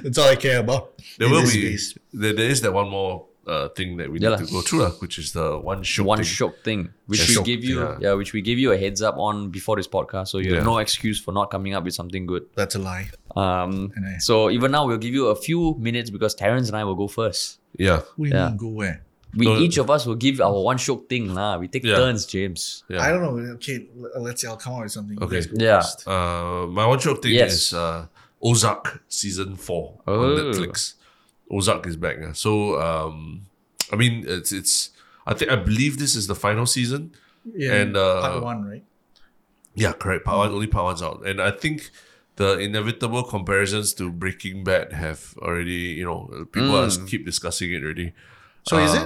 that's all I care about. There will be. There, there is that one more uh, thing that we yeah, need like, to go through, which is the one shop one thing. shop thing, which yeah, we give you, yeah. yeah, which we give you a heads up on before this podcast, so you yeah. have no excuse for not coming up with something good. That's a lie. Um. I, so even now, we'll give you a few minutes because Terrence and I will go first. Yeah. We yeah. won't go where. We no, each of us will give our one shot thing lah. We take yeah. turns, James. Yeah. I don't know. Okay, let's see. I'll come out with something. Okay. Yeah. Uh, my one shot thing yes. is uh, Ozark season four oh. on Netflix. Ozark is back. Yeah. So um, I mean, it's it's. I think I believe this is the final season. Yeah. And uh, part one, right? Yeah, correct. Part mm. one. Only part one's out, and I think the inevitable comparisons to Breaking Bad have already. You know, people mm. are, keep discussing it already. So uh, is it?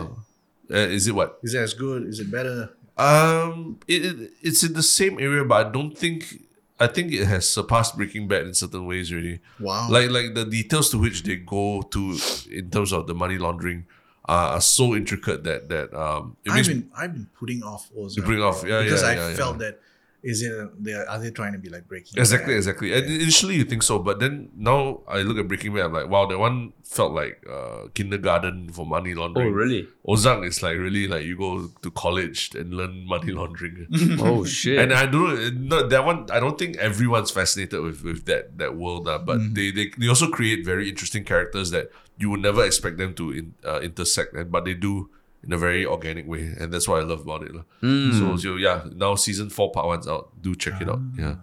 Uh, is it what? Is it as good? Is it better? Um, it, it it's in the same area, but I don't think I think it has surpassed Breaking Bad in certain ways already. Wow! Like like the details to which they go to in terms of the money laundering uh, are so intricate that that um. It I've makes, been I've been putting off Ozark. Putting off, yeah, because yeah, I yeah, felt yeah. that is it they are, are they trying to be like Breaking exactly, Bad? Exactly, exactly. Yeah. Initially you think so, but then now I look at Breaking Bad, I'm like, wow, that one felt like uh, kindergarten for money laundering. Oh, really? Ozark is like really like you go to college and learn money laundering. Oh shit! And I don't know that one. I don't think everyone's fascinated with, with that that world, uh, but mm. they, they they also create very interesting characters that you would never expect them to in, uh, intersect, and but they do. In a very organic way, and that's what I love about it. Mm. So, so yeah, now season four part one's out. Do check it out. Yeah.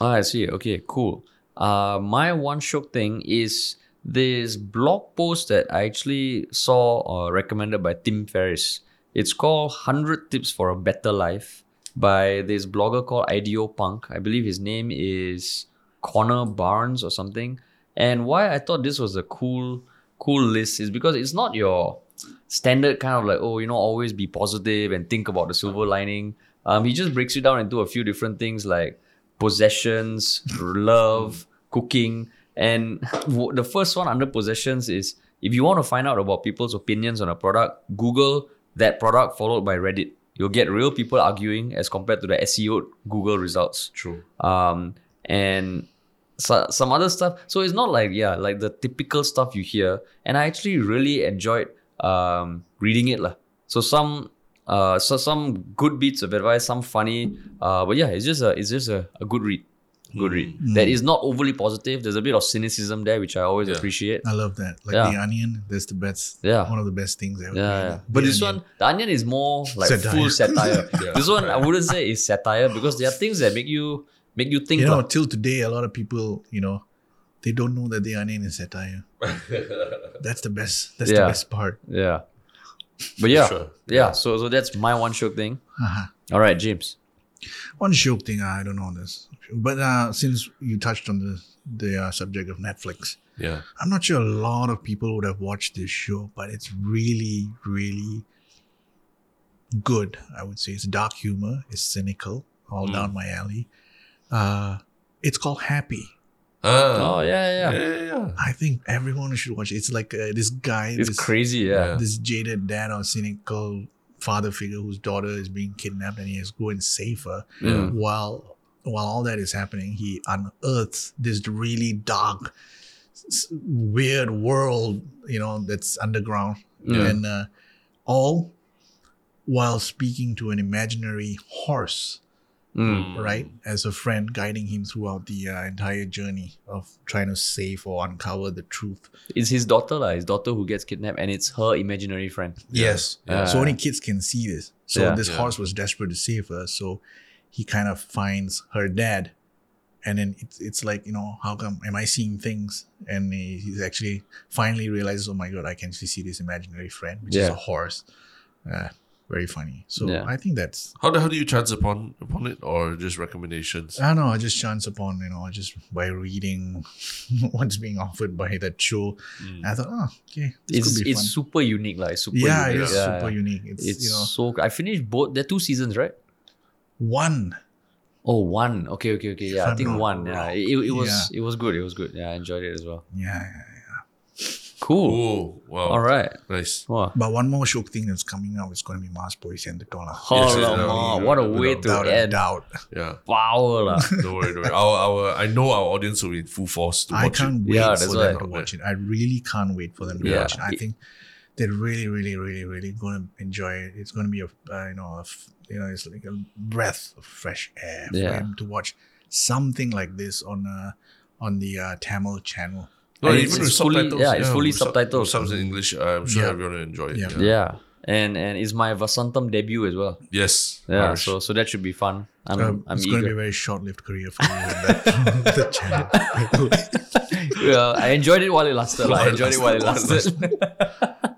Oh, I see. Okay, cool. Uh, my one shock thing is this blog post that I actually saw or uh, recommended by Tim Ferriss. It's called one hundred Tips for a Better Life by this blogger called Ideo Punk. I believe his name is Connor Barnes or something. And why I thought this was a cool, cool list is because it's not your standard kind of like, oh, you know, always be positive and think about the silver lining. Um, he just breaks it down into a few different things like possessions, love, cooking. And w- the first one under possessions is, if you want to find out about people's opinions on a product, Google that product followed by Reddit. You'll get real people arguing as compared to the S E O Google results. True. Um, and so, some other stuff. So it's not like, yeah, like the typical stuff you hear. And I actually really enjoyed Um, reading it lah. So some, uh, so some good bits of advice, some funny, uh, but yeah, it's just a, it's just a, a good read, good mm. read mm. that is not overly positive. There's a bit of cynicism there, which I always yeah. appreciate. I love that, like yeah. The Onion. That's the best, yeah. one of the best things ever. Yeah, yeah. But the this onion. one, The Onion is more like satire. full satire. yeah. This one I wouldn't say is satire because there are things that make you make you think. You know, like, till today, a lot of people, you know, they don't know that The Onion is satire. That's the best. That's yeah. the best part. Yeah. But yeah. Sure. Yeah. So so that's my one shock thing. Uh-huh. All right, James. One shock thing. I don't know this. But uh, since you touched on the, the uh, subject of Netflix. Yeah. I'm not sure a lot of people would have watched this show, but it's really, really good, I would say. It's dark humor. It's cynical. All mm. down my alley. Uh, it's called Happy. Oh, oh yeah, yeah, yeah, yeah. I think everyone should watch it. It's like uh, this guy. It's this, crazy, yeah. This jaded dad or cynical father figure whose daughter is being kidnapped and he has to go and save her. Yeah. While while all that is happening, he unearths this really dark weird world, you know, that's underground. Yeah. And uh, all while speaking to an imaginary horse, mm. right? As a friend, guiding him throughout the uh, entire journey of trying to save or uncover the truth. It's his daughter, la, his daughter who gets kidnapped, and it's her imaginary friend. Yes. Yeah. Uh, so only kids can see this. So yeah, this yeah. horse was desperate to save her. So he kind of finds her dad. And then it's, it's like, you know, how come am I seeing things? And he, he's actually finally realizes, oh my God, I can actually see this imaginary friend, which yeah. is a horse. Uh, very funny. So yeah. I think that's... How do, how do you chance upon upon it, or just recommendations? I don't know. I just chance upon, you know, just by reading what's being offered by that show. Mm. I thought, oh, okay. This it's could be it's fun. super unique. Like, super yeah, unique. It is yeah. super unique. It's, it's you know, so... I finished both. There are two seasons, right? One. Oh, one. Okay, okay, okay. Yeah, I think one. Yeah, it, it was yeah. it was good. It was good. Yeah, I enjoyed it as well. Yeah, yeah, yeah. Cool. Ooh, wow. All right. Nice. Wow. But one more shock thing that's coming up is going to be Mars Poiyi Sernthuttom. Oh, yes, oh what a way to end. Doubt. Yeah. Wow. Don't worry, don't worry. Our, our, I know our audience will be in full force to I watch it. I can't wait yeah, for them I, to watch it. I really can't wait for them to yeah. watch it. I think they're really, really, really, really going to enjoy it. It's going to be a, uh, you know, a, you know, it's like a breath of fresh air for yeah. him to watch something like this on uh, on the uh, Tamil channel. No, and even it's, it's fully, subtitles. Yeah, yeah, it's fully with subtitles. Subs in English, I'm sure yeah. everyone will enjoy it. Yeah. yeah. yeah. And and it's my Vasantham debut as well. Yes. Yeah. Harsh. So so that should be fun. I'm, um, I'm it's eager. Going to be a very short-lived career for you on that, that channel. Well, I enjoyed it while it lasted. Like, I enjoyed it while it lasted.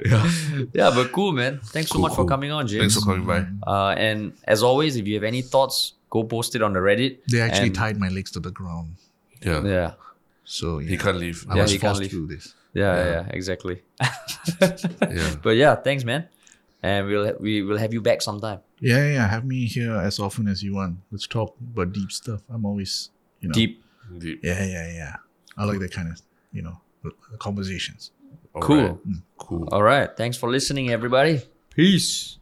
yeah. yeah, but cool, man. Thanks cool, so much cool. for coming on, James. Thanks for coming by. Uh, and as always, if you have any thoughts, go post it on the Reddit. They actually tied my legs to the ground. Yeah. Yeah. So yeah. he can't leave. I yeah, was he forced can't leave. to do this. Yeah, yeah, yeah exactly. yeah. But yeah, thanks, man. And we'll ha- we will have you back sometime. Yeah, yeah. Have me here as often as you want. Let's talk about deep stuff. I'm always, you know. Deep. deep. Yeah, yeah, yeah. I like that kind of, you know, conversations. All cool. Right. Mm. Cool. All right. Thanks for listening, everybody. Peace.